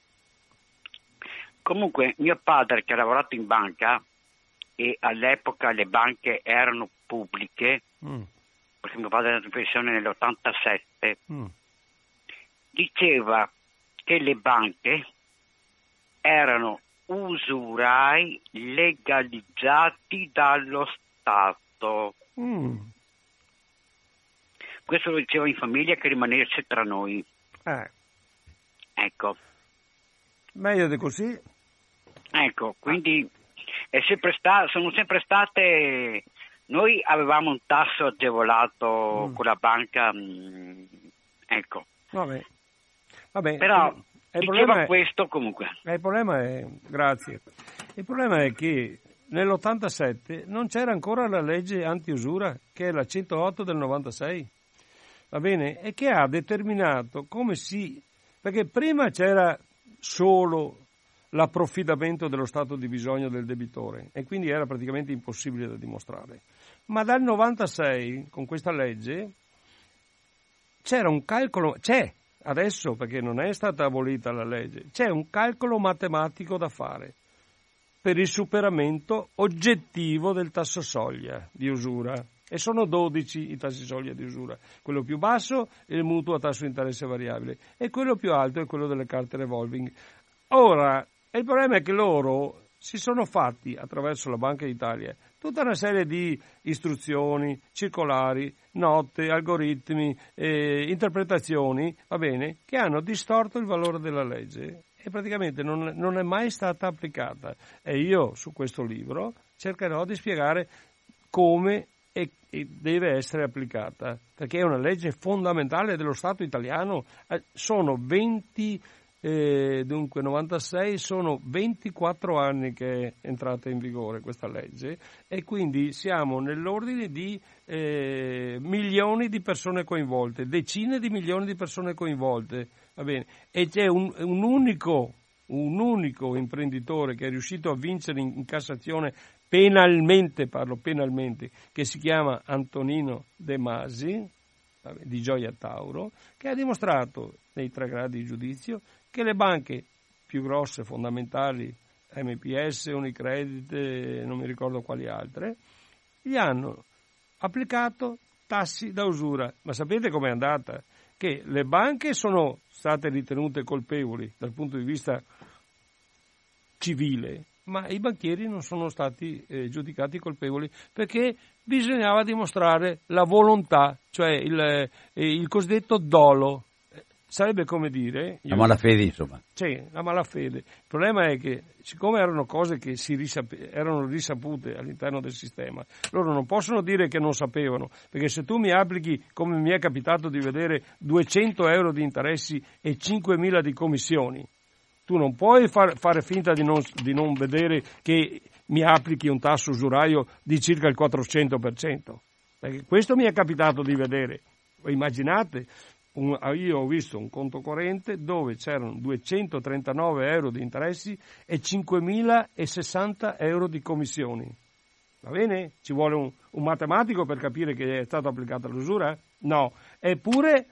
Comunque, mio padre, che ha lavorato in banca, e all'epoca le banche erano pubbliche, perché mio padre è andato in pensione nell'87, diceva che le banche erano usurai legalizzati dallo Stato. Questo lo dicevo in famiglia, che rimanesse tra noi. Ecco. Meglio di così. Ecco, quindi è sempre sono sempre state... Noi avevamo un tasso agevolato con la banca, ecco. Vabbè. Però diceva questo comunque. Il problema è, grazie, il problema è che nell'87 non c'era ancora la legge antiusura, che è la 108 del 96, va bene? E che ha determinato come si... Perché prima c'era solo l'approfittamento dello stato di bisogno del debitore e quindi era praticamente impossibile da dimostrare. Ma dal 96, con questa legge, c'era un calcolo... C'è adesso, perché non è stata abolita la legge, c'è un calcolo matematico da fare per il superamento oggettivo del tasso soglia di usura. E sono 12 i tassi soglia di usura. Quello più basso è il mutuo a tasso interesse variabile e quello più alto è quello delle carte revolving. Ora, il problema è che loro si sono fatti, attraverso la Banca d'Italia, tutta una serie di istruzioni, circolari, note, algoritmi, interpretazioni, va bene, che hanno distorto il valore della legge e praticamente non è mai stata applicata. E io su questo libro cercherò di spiegare come e deve essere applicata, perché è una legge fondamentale dello Stato italiano. Sono 96 sono 24 anni che è entrata in vigore questa legge e quindi siamo nell'ordine di milioni di persone coinvolte, decine di milioni di persone coinvolte, va bene? E c'è un unico imprenditore che è riuscito a vincere in Cassazione penalmente, che si chiama Antonino De Masi, di Gioia Tauro, che ha dimostrato nei 3 gradi di giudizio che le banche più grosse, fondamentali, MPS, Unicredit, non mi ricordo quali altre, gli hanno applicato tassi da usura. Ma sapete com'è andata? Che le banche sono state ritenute colpevoli dal punto di vista civile, ma i banchieri non sono stati giudicati colpevoli perché bisognava dimostrare la volontà, cioè il cosiddetto dolo. Sarebbe come dire... La malafede, insomma. Sì, la malafede. Il problema è che, siccome erano cose che erano risapute all'interno del sistema, loro non possono dire che non sapevano, perché se tu mi applichi, come mi è capitato di vedere, 200 euro di interessi e 5.000 di commissioni, tu non puoi fare finta di non vedere che mi applichi un tasso usuraio di circa il 400%, perché questo mi è capitato di vedere. Immaginate... Io ho visto un conto corrente dove c'erano 239 euro di interessi e 5.060 euro di commissioni. Va bene? Ci vuole un matematico per capire che è stata applicata l'usura? No. Eppure,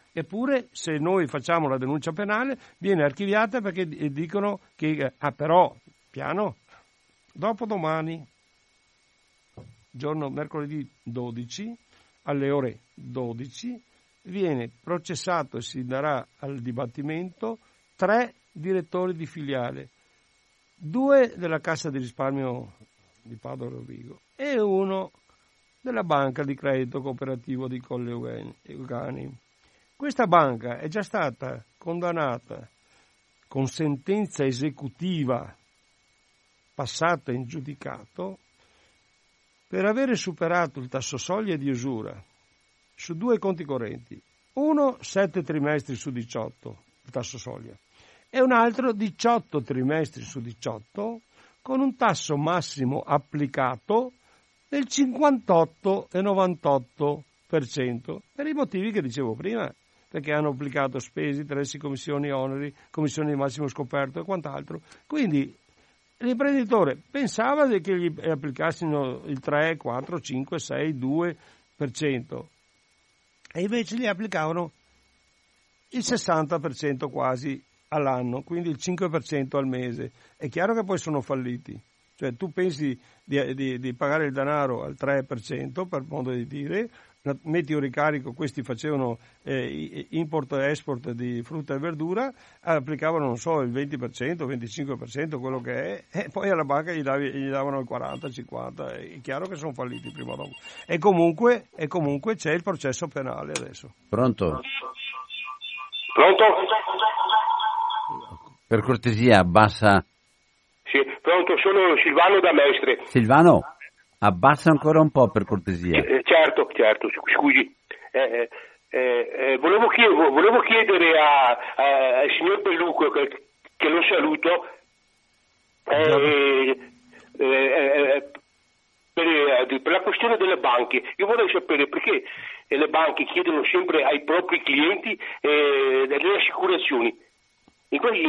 se noi facciamo la denuncia penale, viene archiviata perché dicono che... però, piano, dopodomani, giorno mercoledì 12, alle ore 12, viene processato e si darà al dibattimento 3 direttori di filiale, 2 della Cassa di Risparmio di Padova e Rovigo e 1 della Banca di Credito Cooperativo di Colle Ugani. Questa banca è già stata condannata con sentenza esecutiva passata in giudicato per avere superato il tasso soglia di usura su 2 conti correnti, uno 7 trimestri su 18, il tasso soglia, e un altro 18 trimestri su 18 con un tasso massimo applicato del 58,98% per i motivi che dicevo prima, perché hanno applicato spese, interessi, commissioni, oneri, commissioni di massimo scoperto e quant'altro. Quindi l'imprenditore pensava che gli applicassero il 3, 4, 5, 6, 2%. E invece gli applicavano il 60% quasi all'anno, quindi il 5% al mese. È chiaro che poi sono falliti. Cioè tu pensi di pagare il denaro al 3%, per modo di dire, meteoricarico, questi facevano import e export di frutta e verdura, applicavano non so il 20%, 25%, quello che è, e poi alla banca gli davano il 40, 50, è chiaro che sono falliti prima o dopo. E comunque c'è il processo penale adesso. Pronto? Pronto? Per cortesia, abbassa. Sì, pronto, sono Silvano da Mestre. Silvano? Abbassa ancora un po', per cortesia. Certo, scusi. Volevo chiedere al signor Belluco, che lo saluto, per la questione delle banche. Io vorrei sapere perché le banche chiedono sempre ai propri clienti delle assicurazioni. In questi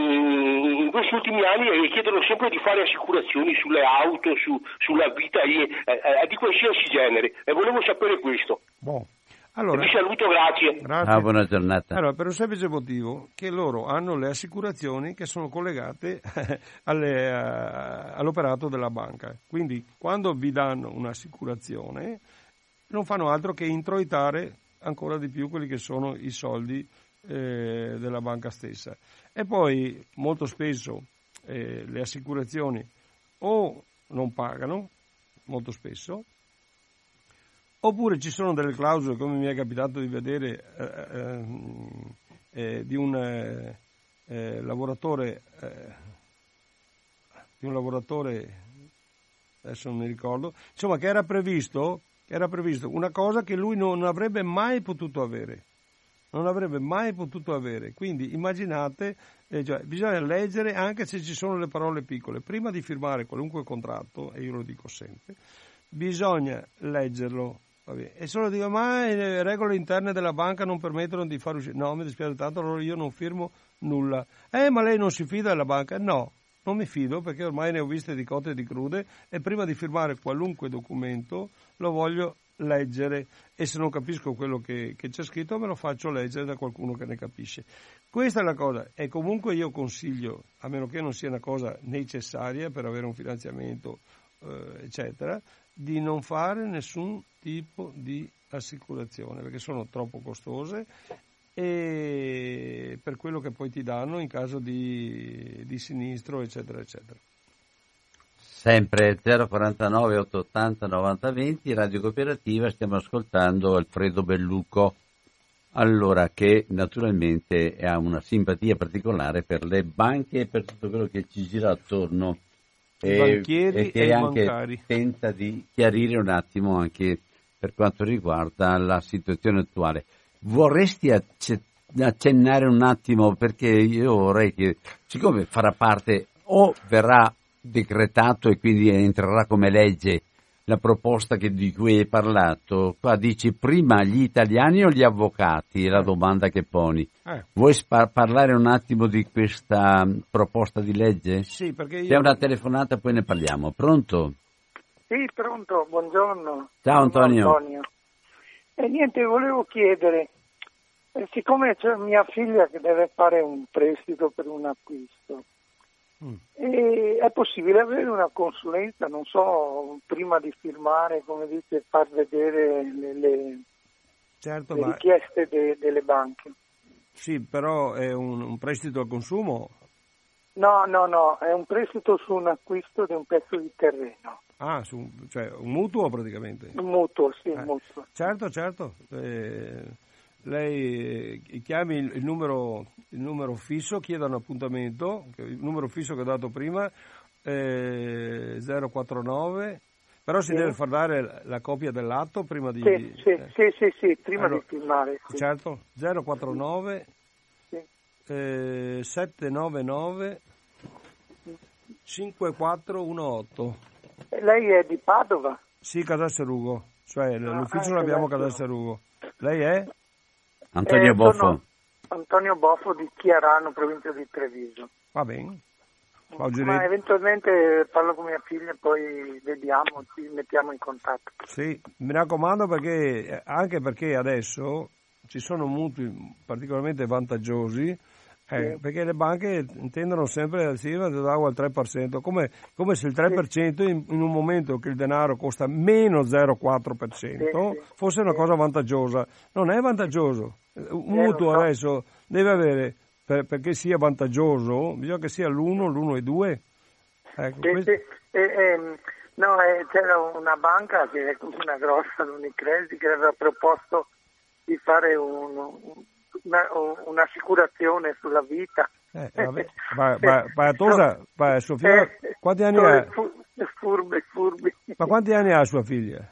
ultimi anni chiedono sempre di fare assicurazioni sulle auto, sulla vita di qualsiasi genere, e volevo sapere questo. Boh. Allora, vi saluto, grazie. Ah, buona giornata. Allora, per un semplice motivo che loro hanno le assicurazioni che sono collegate all'operato della banca, quindi quando vi danno un'assicurazione non fanno altro che introitare ancora di più quelli che sono i soldi della banca stessa. E poi molto spesso le assicurazioni o non pagano, molto spesso, oppure ci sono delle clausole, come mi è capitato di vedere di un lavoratore, adesso non mi ricordo, insomma, che era previsto una cosa che lui non avrebbe mai potuto avere, quindi immaginate, cioè, bisogna leggere anche se ci sono le parole piccole, prima di firmare qualunque contratto, e io lo dico sempre, bisogna leggerlo. Vabbè. E solo dico, ma le regole interne della banca non permettono di far uscire, no, mi dispiace tanto, allora io non firmo nulla. Ma lei non si fida della banca? No, non mi fido, perché ormai ne ho viste di cotte e di crude, e prima di firmare qualunque documento lo voglio leggere, e se non capisco quello che c'è scritto me lo faccio leggere da qualcuno che ne capisce. Questa è la cosa, e comunque io consiglio, a meno che non sia una cosa necessaria per avere un finanziamento eccetera, di non fare nessun tipo di assicurazione, perché sono troppo costose, e per quello che poi ti danno in caso di sinistro eccetera eccetera. Sempre 049 880 90 20, Radio Cooperativa, stiamo ascoltando Alfredo Belluco, allora, che naturalmente ha una simpatia particolare per le banche e per tutto quello che ci gira attorno, banchieri e che anche bancari. Tenta di chiarire un attimo anche per quanto riguarda la situazione attuale. Vorresti accennare un attimo, perché io vorrei che, siccome farà parte o verrà decretato e quindi entrerà come legge la proposta di cui hai parlato, qua dici prima gli italiani o gli avvocati, è la domanda che poni. Vuoi parlare un attimo di questa proposta di legge? Sì, perché io... C'è una telefonata, poi ne parliamo. Pronto? Sì, pronto, buongiorno. Ciao Antonio. E niente, volevo chiedere, siccome c'è mia figlia che deve fare un prestito per un acquisto, e è possibile avere una consulenza, non so, prima di firmare, come dice, far vedere le richieste delle banche? Sì, però è un prestito al consumo? No, è un prestito su un acquisto di un pezzo di terreno. Ah, cioè un mutuo praticamente? Un mutuo, sì, un mutuo. Certo. Lei chiami il numero fisso, chieda un appuntamento, il numero fisso che ho dato prima, 049, però si deve far dare la copia dell'atto prima di... Sì, prima allora, di firmare. Sì. Certo, 049 sì. 799 5418. Lei è di Padova? Sì, Casalserugo, cioè l'ufficio l'abbiamo a Casalserugo. Lei è? Antonio Boffo. Antonio Boffo di Chiarano, provincia di Treviso. Va bene. Ma eventualmente parlo con mia figlia e poi vediamo, ci mettiamo in contatto. Sì, mi raccomando, perché adesso ci sono mutui particolarmente vantaggiosi Perché le banche tendono sempre al 3%, come se il 3% in un momento che il denaro costa meno 0,4% fosse una cosa vantaggiosa. Non è vantaggioso. Un mutuo adesso deve avere, perché sia vantaggioso, bisogna che sia l'1, l'1,2. Ecco, c'era una banca, che è una grossa, l'Unicredit, che aveva proposto di fare un'assicurazione sulla vita. Ma Sofia, quanti anni ha? Furbi. Ma quanti anni ha sua figlia?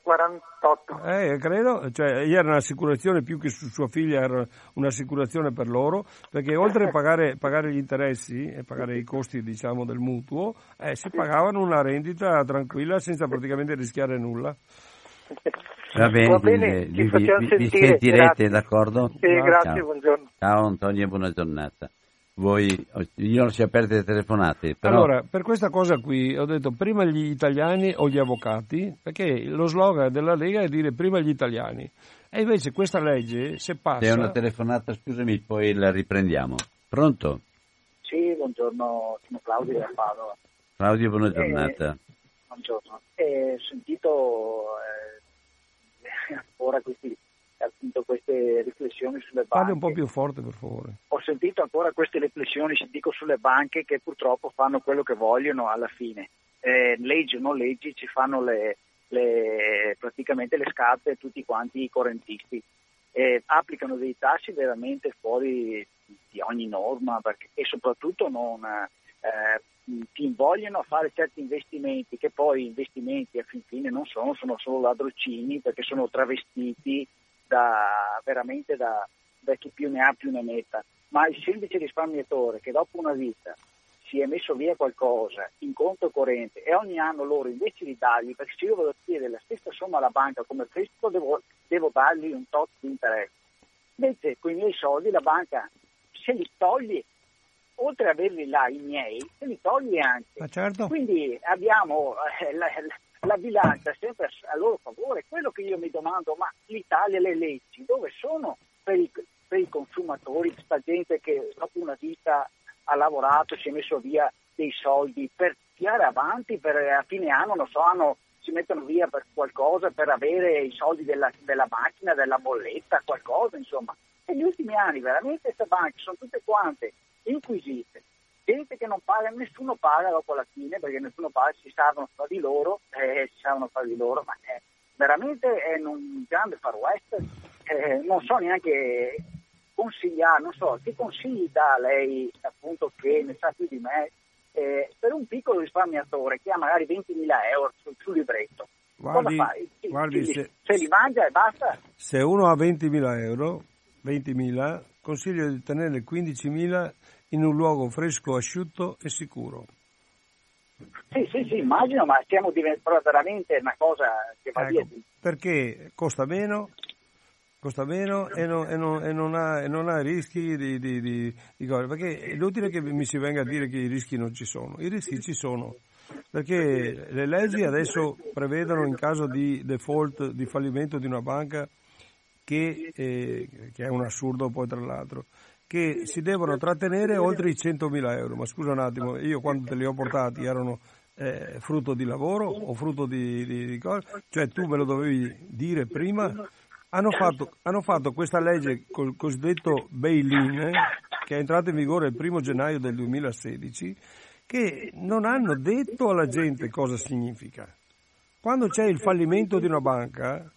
48. Credo, cioè era un'assicurazione più che su sua figlia, era un'assicurazione per loro, perché oltre a pagare gli interessi e pagare i costi, diciamo, del mutuo, si pagavano una rendita tranquilla senza praticamente rischiare nulla. Va bene, vi sentirete, grazie. D'accordo? Sì, no, grazie, ciao. Buongiorno. Ciao Antonio e buona giornata. Io non si aperte le telefonate. Però... Allora, per questa cosa qui ho detto prima gli italiani o gli avvocati, perché lo slogan della Lega è dire prima gli italiani. E invece questa legge, se passa... C'è una telefonata, scusami, poi la riprendiamo. Pronto? Sì, buongiorno, sono Claudio da Padova. Claudio, buona giornata. Buongiorno. Ho sentito... ancora queste riflessioni sulle banche. Parli un po' più forte, per favore. Ho sentito ancora queste riflessioni, sulle banche che purtroppo fanno quello che vogliono alla fine. Leggi o non leggi, ci fanno praticamente le scarpe tutti quanti i correntisti. Applicano dei tassi veramente fuori di ogni norma e soprattutto non ti invogliano a fare certi investimenti che poi investimenti a fin fine non sono, sono solo ladrocini, perché sono travestiti da chi più ne ha più ne metta. Ma il semplice risparmiatore che dopo una vita si è messo via qualcosa in conto corrente e ogni anno loro invece di dargli, perché se io vado a chiedere la stessa somma alla banca come prestito devo dargli un tot di interesse, invece con i miei soldi la banca se li toglie, oltre a averli là i miei, se li togli anche. Ma certo. Quindi abbiamo la bilancia sempre a loro favore. Quello che io mi domando, ma l'Italia, le leggi, dove sono per i consumatori, questa gente che dopo una vita ha lavorato, si è messo via dei soldi per tirare avanti, per a fine anno, si mettono via per qualcosa, per avere i soldi della macchina, della bolletta, qualcosa, insomma. E gli ultimi anni veramente queste banche sono tutte quante inquisite, gente che non paga, nessuno paga dopo la fine, perché nessuno paga, si salvano fra di loro, ma è veramente è un grande far west. Non so neanche consigliare, che consigli dà lei, appunto, che ne sa più di me, per un piccolo risparmiatore che ha magari 20.000 euro sul libretto. Guardi, se li mangia e basta. Se uno ha 20.000 euro, 20.000, consiglio di tenere 15.000 in un luogo fresco, asciutto e sicuro. Sì, immagino, ma stiamo diventando veramente una cosa che va via. Perché costa meno e non ha rischi di cose. Perché è inutile che mi si venga a dire che i rischi non ci sono. I rischi ci sono, perché le leggi adesso prevedono, in caso di default, di fallimento di una banca, che è un assurdo, poi tra l'altro, che si devono trattenere oltre i 100.000 euro. Ma scusa un attimo, io quando te li ho portati erano frutto di lavoro o frutto di cose? Cioè tu me lo dovevi dire prima. Hanno fatto questa legge col cosiddetto bail-in, che è entrata in vigore il 1° gennaio del 2016, che non hanno detto alla gente cosa significa. Quando c'è il fallimento di una banca,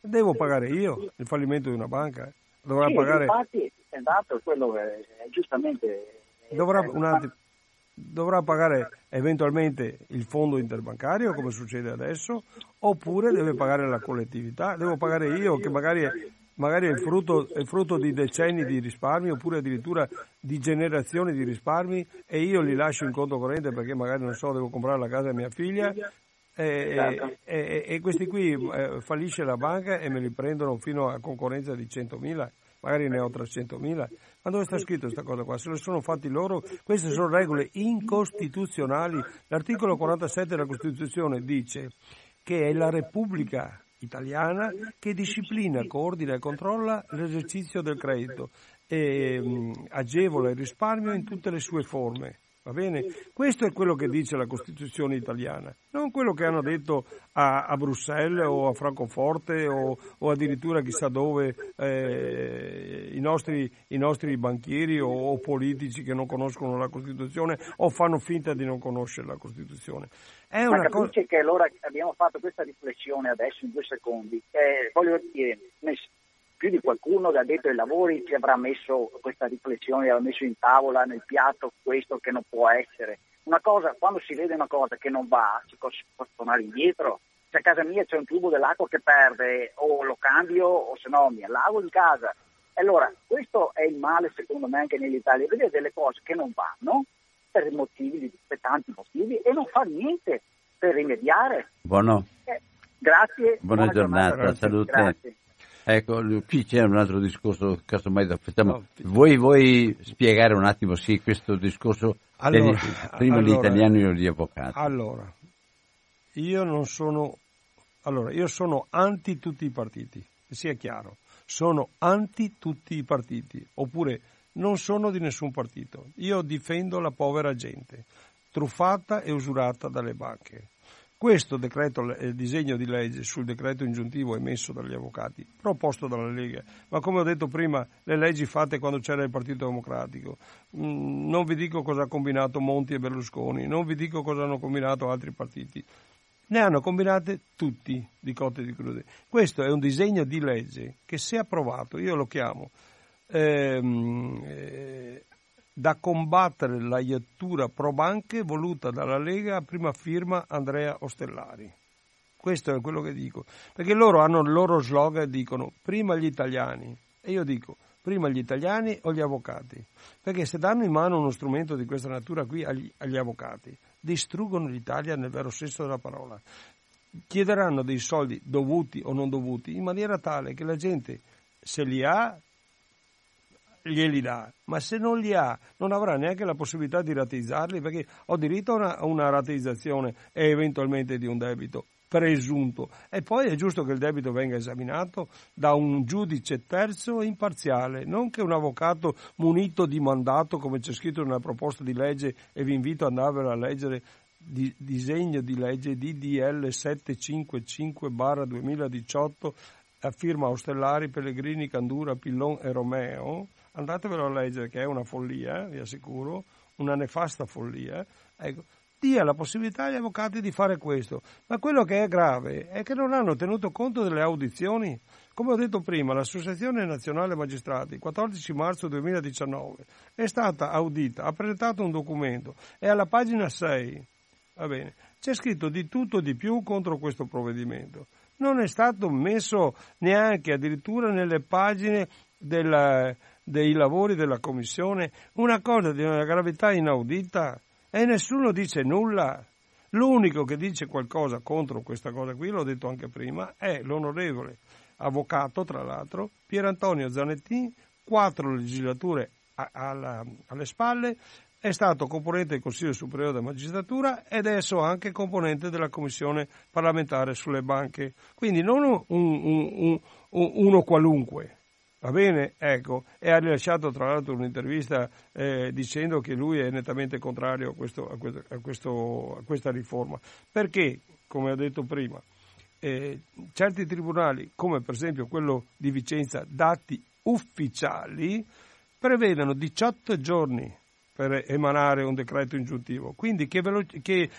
devo pagare io il fallimento di una banca? Dovrà pagare. Infatti, è dato quello che giustamente. Dovrà pagare eventualmente il fondo interbancario, come succede adesso, oppure deve pagare la collettività. Devo pagare io, che magari è frutto di decenni di risparmi, oppure addirittura di generazioni di risparmi, e io li lascio in conto corrente perché magari devo comprare la casa a mia figlia. E questi qui fallisce la banca e me li prendono fino a concorrenza di 100.000, magari ne ho 300.000. Ma dove sta scritto questa cosa qua? Se lo sono fatti loro. Queste sono regole incostituzionali. L'articolo 47 della Costituzione dice che è la Repubblica italiana che disciplina, coordina e controlla l'esercizio del credito e agevola il risparmio in tutte le sue forme. Va bene? Questo è quello che dice la Costituzione italiana, non quello che hanno detto a Bruxelles o a Francoforte o addirittura chissà dove i nostri banchieri o politici che non conoscono la Costituzione o fanno finta di non conoscere la Costituzione. È una capisce che allora abbiamo fatto questa riflessione adesso in 2 secondi, voglio dire, più di qualcuno che ha detto ai lavori ci avrà messo questa riflessione, avrà messo in tavola, nel piatto, questo che non può essere. Una cosa, quando si vede una cosa che non va, si può tornare indietro. Se a casa mia c'è un tubo dell'acqua che perde, o lo cambio, o se no mi allavo in casa. Allora, questo è il male secondo me anche nell'Italia, vedere delle cose che non vanno, per tanti motivi, e non far niente per rimediare. Buono. Grazie. Buona giornata, salute. Grazie. Ecco, qui c'è un altro discorso, casomai da facciamo. Vuoi spiegare un attimo sì questo discorso prima gli italiani o gli avvocati? Allora, io sono anti tutti i partiti, sia chiaro, sono anti tutti i partiti, oppure non sono di nessun partito. Io difendo la povera gente, truffata e usurata dalle banche. Questo disegno di legge sul decreto ingiuntivo emesso dagli avvocati, proposto dalla Lega, ma come ho detto prima, le leggi fatte quando c'era il Partito Democratico, non vi dico cosa ha combinato Monti e Berlusconi, non vi dico cosa hanno combinato altri partiti, ne hanno combinate tutti di cotte e di crude. Questo è un disegno di legge che se approvato, io lo chiamo, da combattere la iattura pro banche voluta dalla Lega a prima firma Andrea Ostellari. Questo è quello che dico, perché loro hanno il loro slogan e dicono prima gli italiani, e io dico prima gli italiani o gli avvocati, perché se danno in mano uno strumento di questa natura qui agli avvocati distruggono l'Italia nel vero senso della parola. Chiederanno dei soldi dovuti o non dovuti in maniera tale che la gente, se li ha, glieli dà, ma se non li ha non avrà neanche la possibilità di rateizzarli, perché ho diritto a una rateizzazione e eventualmente di un debito presunto, e poi è giusto che il debito venga esaminato da un giudice terzo e imparziale, non che un avvocato munito di mandato, come c'è scritto nella proposta di legge, e vi invito ad andarvela a leggere, disegno di legge DDL 755/2018 a firma Ostellari, Pellegrini, Candura, Pillon e Romeo. Andatevelo a leggere, che è una follia, vi assicuro, una nefasta follia. Ecco, dia la possibilità agli avvocati di fare questo, ma quello che è grave è che non hanno tenuto conto delle audizioni. Come ho detto prima, l'Associazione Nazionale Magistrati, 14 marzo 2019, è stata audita, ha presentato un documento e alla pagina 6, va bene, c'è scritto di tutto di più contro questo provvedimento. Non è stato messo neanche addirittura nelle pagine dei lavori della Commissione, una cosa di una gravità inaudita, e nessuno dice nulla. L'unico che dice qualcosa contro questa cosa qui, l'ho detto anche prima, è l'onorevole avvocato, tra l'altro, Pierantonio Zanettin, 4 legislature alle spalle, è stato componente del Consiglio Superiore della Magistratura ed adesso anche componente della Commissione parlamentare sulle banche. Quindi non uno qualunque. Va bene? Ecco, e ha rilasciato tra l'altro un'intervista dicendo che lui è nettamente contrario a questa riforma. Perché, come ho detto prima, certi tribunali, come per esempio quello di Vicenza, dati ufficiali, prevedono 18 giorni per emanare un decreto ingiuntivo. Quindi che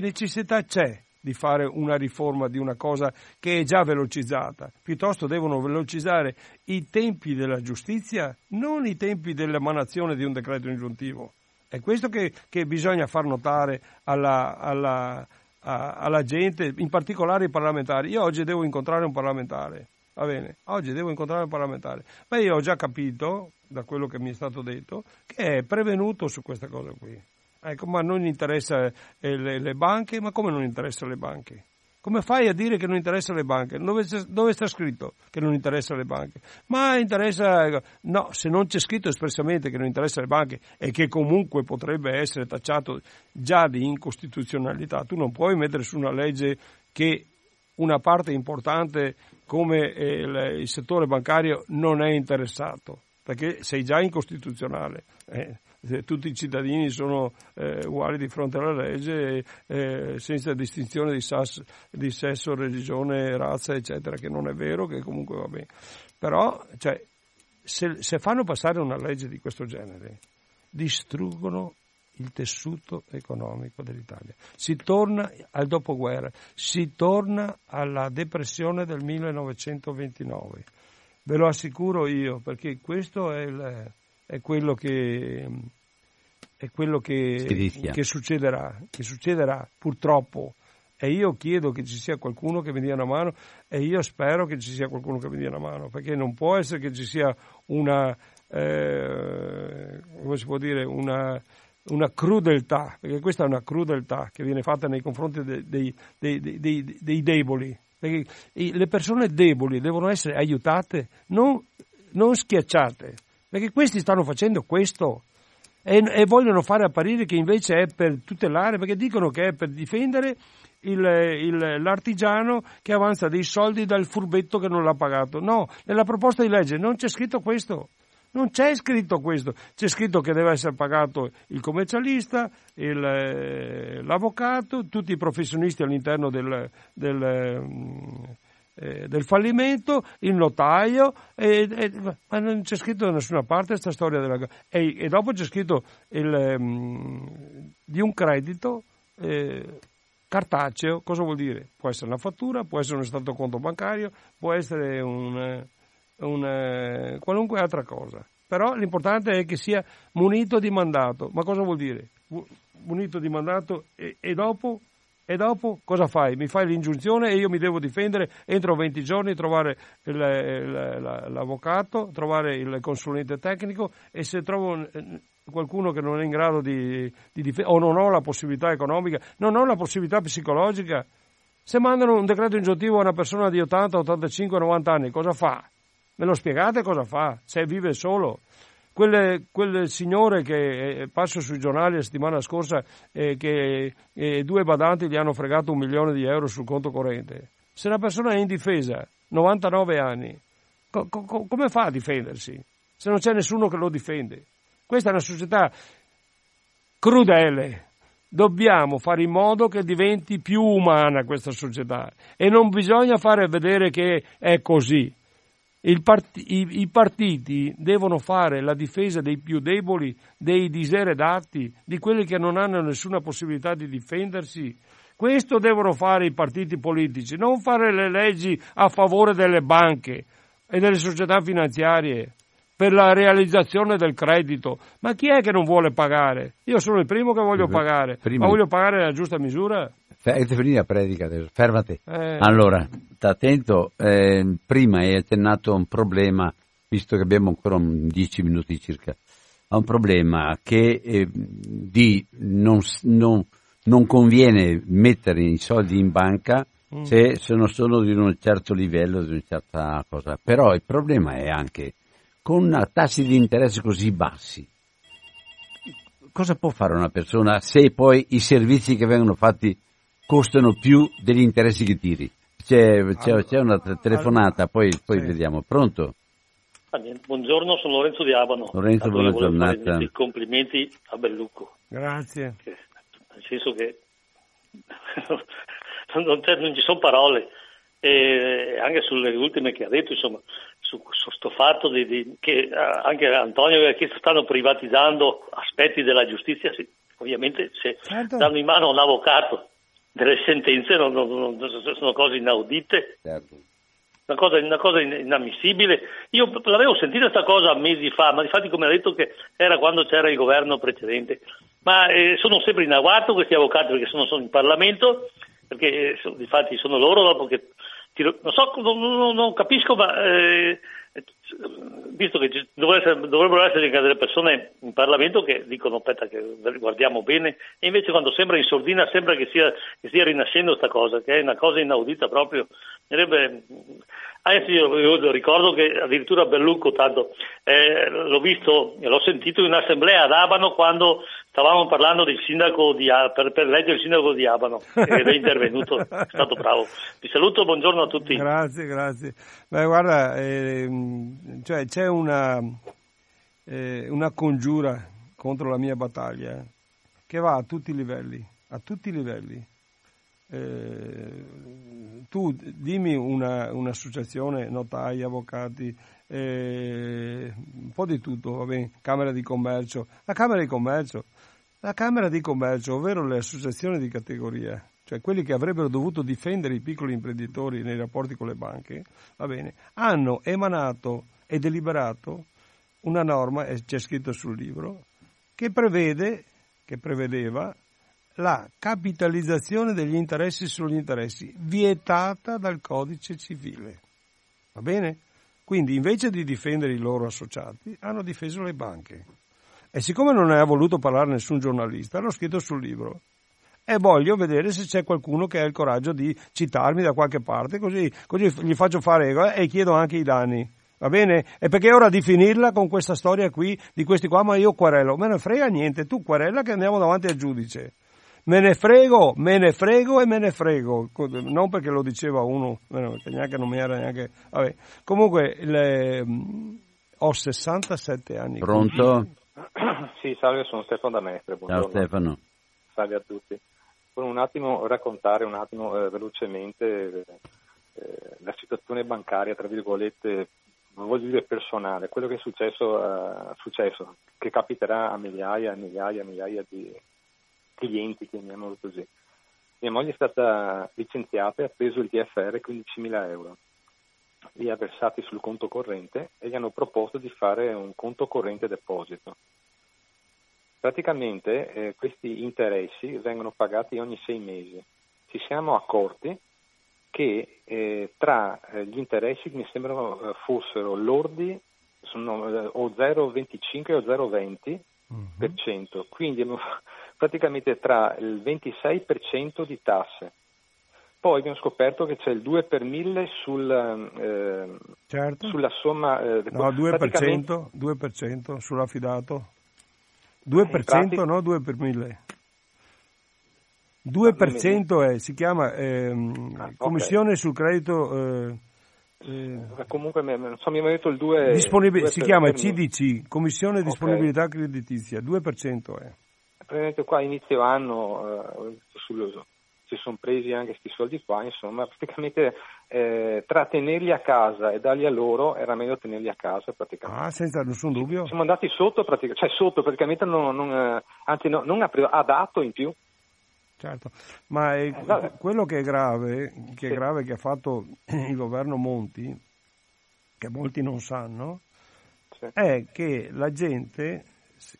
necessità c'è di fare una riforma di una cosa che è già velocizzata? Piuttosto devono velocizzare i tempi della giustizia, non i tempi dell'emanazione di un decreto ingiuntivo. È questo che bisogna far notare alla gente, in particolare ai parlamentari. Io oggi devo incontrare un parlamentare, va bene? Ma io ho già capito, da quello che mi è stato detto, che è prevenuto su questa cosa qui. Ecco, ma non interessa le banche? Ma come non interessa le banche? Come fai a dire che non interessa le banche? Dove sta scritto che non interessa le banche? Ma interessa... No, se non c'è scritto espressamente che non interessa le banche e che comunque potrebbe essere tacciato già di incostituzionalità, tu non puoi mettere su una legge che una parte importante come il settore bancario non è interessato, perché sei già incostituzionale. Tutti i cittadini sono uguali di fronte alla legge, senza distinzione di sesso, religione, razza, eccetera, che non è vero, che comunque va bene. Però cioè, se fanno passare una legge di questo genere, distruggono il tessuto economico dell'Italia. Si torna al dopoguerra, si torna alla depressione del 1929. Ve lo assicuro io, perché questo è quello che succederà purtroppo, e io chiedo che ci sia qualcuno che mi dia una mano, e io spero che ci sia qualcuno che mi dia una mano, perché non può essere che ci sia una crudeltà, perché questa è una crudeltà che viene fatta nei confronti dei deboli, perché le persone deboli devono essere aiutate, non schiacciate, perché questi stanno facendo questo e vogliono fare apparire che invece è per tutelare, perché dicono che è per difendere l'artigiano che avanza dei soldi dal furbetto che non l'ha pagato. No, nella proposta di legge non c'è scritto questo. Non c'è scritto questo, c'è scritto che deve essere pagato il commercialista, l'avvocato, tutti i professionisti all'interno del fallimento, il notaio, ma non c'è scritto da nessuna parte questa storia e dopo c'è scritto di un credito cartaceo. Cosa vuol dire? Può essere una fattura, può essere uno stato conto bancario, può essere un qualunque altra cosa, però l'importante è che sia munito di mandato. Ma cosa vuol dire munito di mandato? E dopo cosa fai? Mi fai l'ingiunzione e io mi devo difendere entro 20 giorni, trovare l'avvocato, trovare il consulente tecnico, e se trovo qualcuno che non è in grado di difendere, o non ho la possibilità economica, non ho la possibilità psicologica, se mandano un decreto ingiuntivo a una persona di 80, 85, 90 anni, cosa fa? Me lo spiegate cosa fa? Se vive solo. Quel signore che passo sui giornali la settimana scorsa, che 2 badanti gli hanno fregato 1 milione di euro sul conto corrente. Se una persona è indifesa, 99 anni, come fa a difendersi? Se non c'è nessuno che lo difende. Questa è una società crudele. Dobbiamo fare in modo che diventi più umana questa società, e non bisogna fare vedere che è così. I partiti devono fare la difesa dei più deboli, dei diseredati, di quelli che non hanno nessuna possibilità di difendersi. Questo devono fare i partiti politici, non fare le leggi a favore delle banche e delle società finanziarie per la realizzazione del credito. Ma chi è che non vuole pagare? Io sono il primo che voglio pagare, ma voglio pagare nella giusta misura. Fermati. Allora, attento, prima hai accennato a un problema, visto che abbiamo ancora 10 minuti circa, a un problema che non conviene mettere i soldi in banca se non sono di un certo livello, di una certa cosa. Però il problema è anche con tassi di interesse così bassi. Cosa può fare una persona se poi i servizi che vengono fatti costano più degli interessi che tiri? C'è una telefonata, poi sì. Vediamo. Pronto? Buongiorno, sono Lorenzo di Abano. Lorenzo, buona giornata. Complimenti a Belluco. Grazie. Nel senso che non ci sono parole, e anche sulle ultime che ha detto, insomma, su sto fatto che anche Antonio aveva chiesto, stanno privatizzando aspetti della giustizia, sì, ovviamente se danno in mano a un avvocato delle sentenze non sono cose inaudite, certo. Una cosa inammissibile. Io l'avevo sentita questa cosa mesi fa, ma infatti come ha detto che era quando c'era il governo precedente, ma sono sempre in agguato questi avvocati, perché sono in Parlamento, perché infatti sono loro dopo che non capisco, ma visto che dovrebbero essere delle persone in Parlamento che dicono aspetta che guardiamo bene, e invece quando sembra in sordina sembra che stia rinascendo questa cosa, che è una cosa inaudita proprio. Anzi, io ricordo che addirittura Belluco, tanto l'ho visto e l'ho sentito in un'assemblea ad Abano quando Stavamo parlando del sindaco di per leggere il sindaco di Abano ed è intervenuto, è stato bravo. Vi saluto, buongiorno a tutti. Grazie. Beh, guarda, cioè c'è una congiura contro la mia battaglia che va a tutti i livelli, tu dimmi un'associazione, notai, avvocati, un po' di tutto, va bene, Camera di Commercio, ovvero le associazioni di categoria, cioè quelli che avrebbero dovuto difendere i piccoli imprenditori nei rapporti con le banche, va bene, hanno emanato e deliberato una norma, e c'è scritto sul libro, che prevedeva la capitalizzazione degli interessi sugli interessi, vietata dal codice civile, va bene? Quindi invece di difendere i loro associati hanno difeso le banche, e siccome non ne ha voluto parlare nessun giornalista l'ho scritto sul libro, e voglio vedere se c'è qualcuno che ha il coraggio di citarmi da qualche parte, così gli faccio fare e chiedo anche i danni, va bene? E perché è ora di finirla con questa storia qui di questi qua, ma io querelo, me ne frega niente, tu querela che andiamo davanti al giudice. Me ne frego, non perché lo diceva uno, perché neanche non mi era neanche... Vabbè. Comunque, ho 67 anni. Pronto? Sì, salve, sono Stefano da Mestre. Buongiorno. Ciao Stefano. Salve a tutti. Volevo raccontare velocemente la situazione bancaria, tra virgolette, non voglio dire personale, quello che è successo, che capiterà a migliaia di... clienti, chiamiamolo così. Mia moglie è stata licenziata e ha preso il TFR 15.000 euro, li ha versati sul conto corrente e gli hanno proposto di fare un conto corrente deposito. Praticamente questi interessi vengono pagati ogni 6 mesi. Ci siamo accorti che tra gli interessi che mi sembrano fossero lordi o 0,25 o 0,20%, quindi praticamente tra il 26% di tasse. Poi abbiamo scoperto che c'è il 2/1000 sulla somma... no, 2% sull'affidato. 2%, no, 2/1000. 2% si chiama commissione sul credito... comunque non so, mi hanno detto il 2 si chiama CDC, commissione disponibilità creditizia, 2% è. Praticamente qua inizio anno si sono presi anche questi soldi qua, insomma, praticamente tra tenerli a casa e darli a loro era meglio tenerli a casa, praticamente. Ah, senza nessun dubbio. Siamo andati sotto praticamente, cioè sotto praticamente non ha dato in più. Certo, ma quello che è grave che ha fatto il governo Monti, che molti non sanno, sì, è che la gente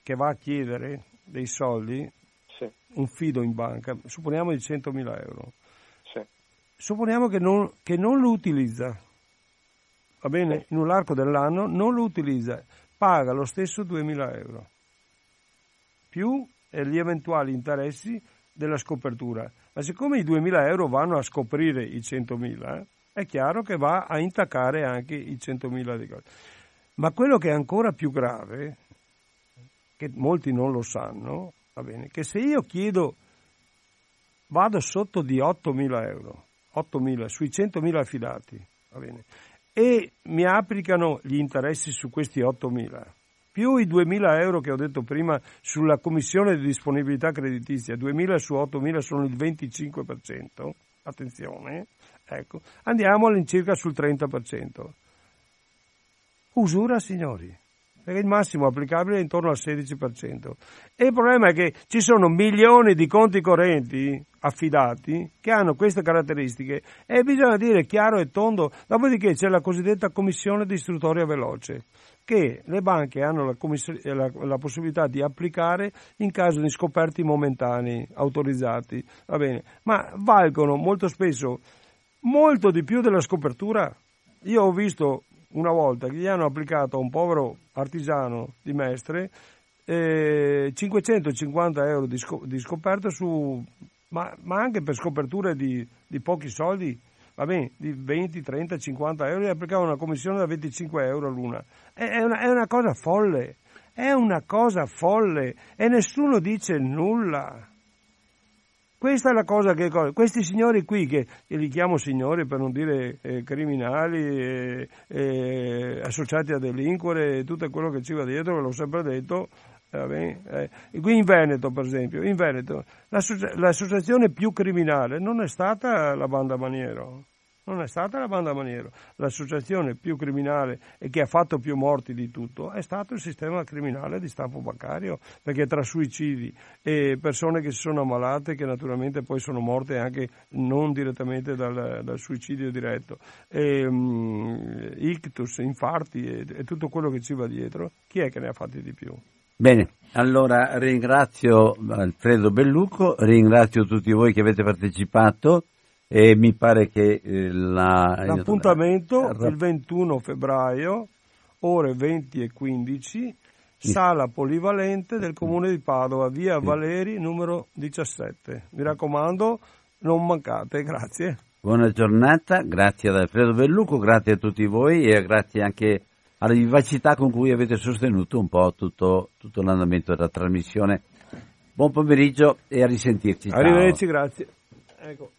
che va a chiedere dei soldi, sì, un fido in banca, supponiamo di 100.000 euro, sì, supponiamo che non lo utilizza, va bene? Sì. In un arco dell'anno non lo utilizza, paga lo stesso 2.000 euro, più gli eventuali interessi della scopertura, ma siccome i 2.000 euro vanno a scoprire i 100.000, è chiaro che va a intaccare anche i 100.000 di cose. Ma quello che è ancora più grave, che molti non lo sanno, va bene, che se io chiedo, vado sotto di 8.000 euro, 8.000 sui 100.000 affidati, va bene, e mi applicano gli interessi su questi 8.000, più i 2.000 euro che ho detto prima sulla commissione di disponibilità creditizia, 2.000 su 8.000 sono il 25%, attenzione, ecco, andiamo all'incirca sul 30%. Usura, signori, perché il massimo applicabile è intorno al 16%. E il problema è che ci sono milioni di conti correnti affidati che hanno queste caratteristiche e bisogna dire chiaro e tondo. Dopodiché c'è la cosiddetta commissione di istruttoria veloce, che le banche hanno la possibilità di applicare in caso di scoperti momentanei autorizzati, va bene, ma valgono molto spesso molto di più della scopertura. Io ho visto una volta che gli hanno applicato a un povero artigiano di Mestre 550 euro di scoperta su, ma anche per scoperture di pochi soldi, va bene, di 20, 30, 50 euro, e applicava una commissione da 25 euro l'una. È una cosa folle, È una cosa folle e nessuno dice nulla. Questa è la cosa che... Questi signori qui, che li chiamo signori per non dire criminali, associati a delinquere e tutto quello che ci va dietro, l'ho sempre detto, qui in Veneto per esempio, in Veneto l'associazione più criminale non è stata la Banda Maniero. Non è stata la Banda Maniero. L'associazione più criminale e che ha fatto più morti di tutto è stato il sistema criminale di stampo bancario, perché tra suicidi e persone che si sono ammalate, che naturalmente poi sono morte anche non direttamente dal suicidio diretto, e, ictus, infarti e tutto quello che ci va dietro, chi è che ne ha fatti di più? Bene, allora ringrazio Alfredo Belluco, ringrazio tutti voi che avete partecipato. E mi pare che l'appuntamento il 21 febbraio, ore 20:15, sala polivalente del Comune di Padova, via Valeri numero 17. Mi raccomando, non mancate, grazie. Buona giornata, grazie ad Alfredo Belluco, grazie a tutti voi e grazie anche alla vivacità con cui avete sostenuto un po' tutto l'andamento della trasmissione. Buon pomeriggio e a risentirci. Arrivederci, ciao. Grazie. Ecco.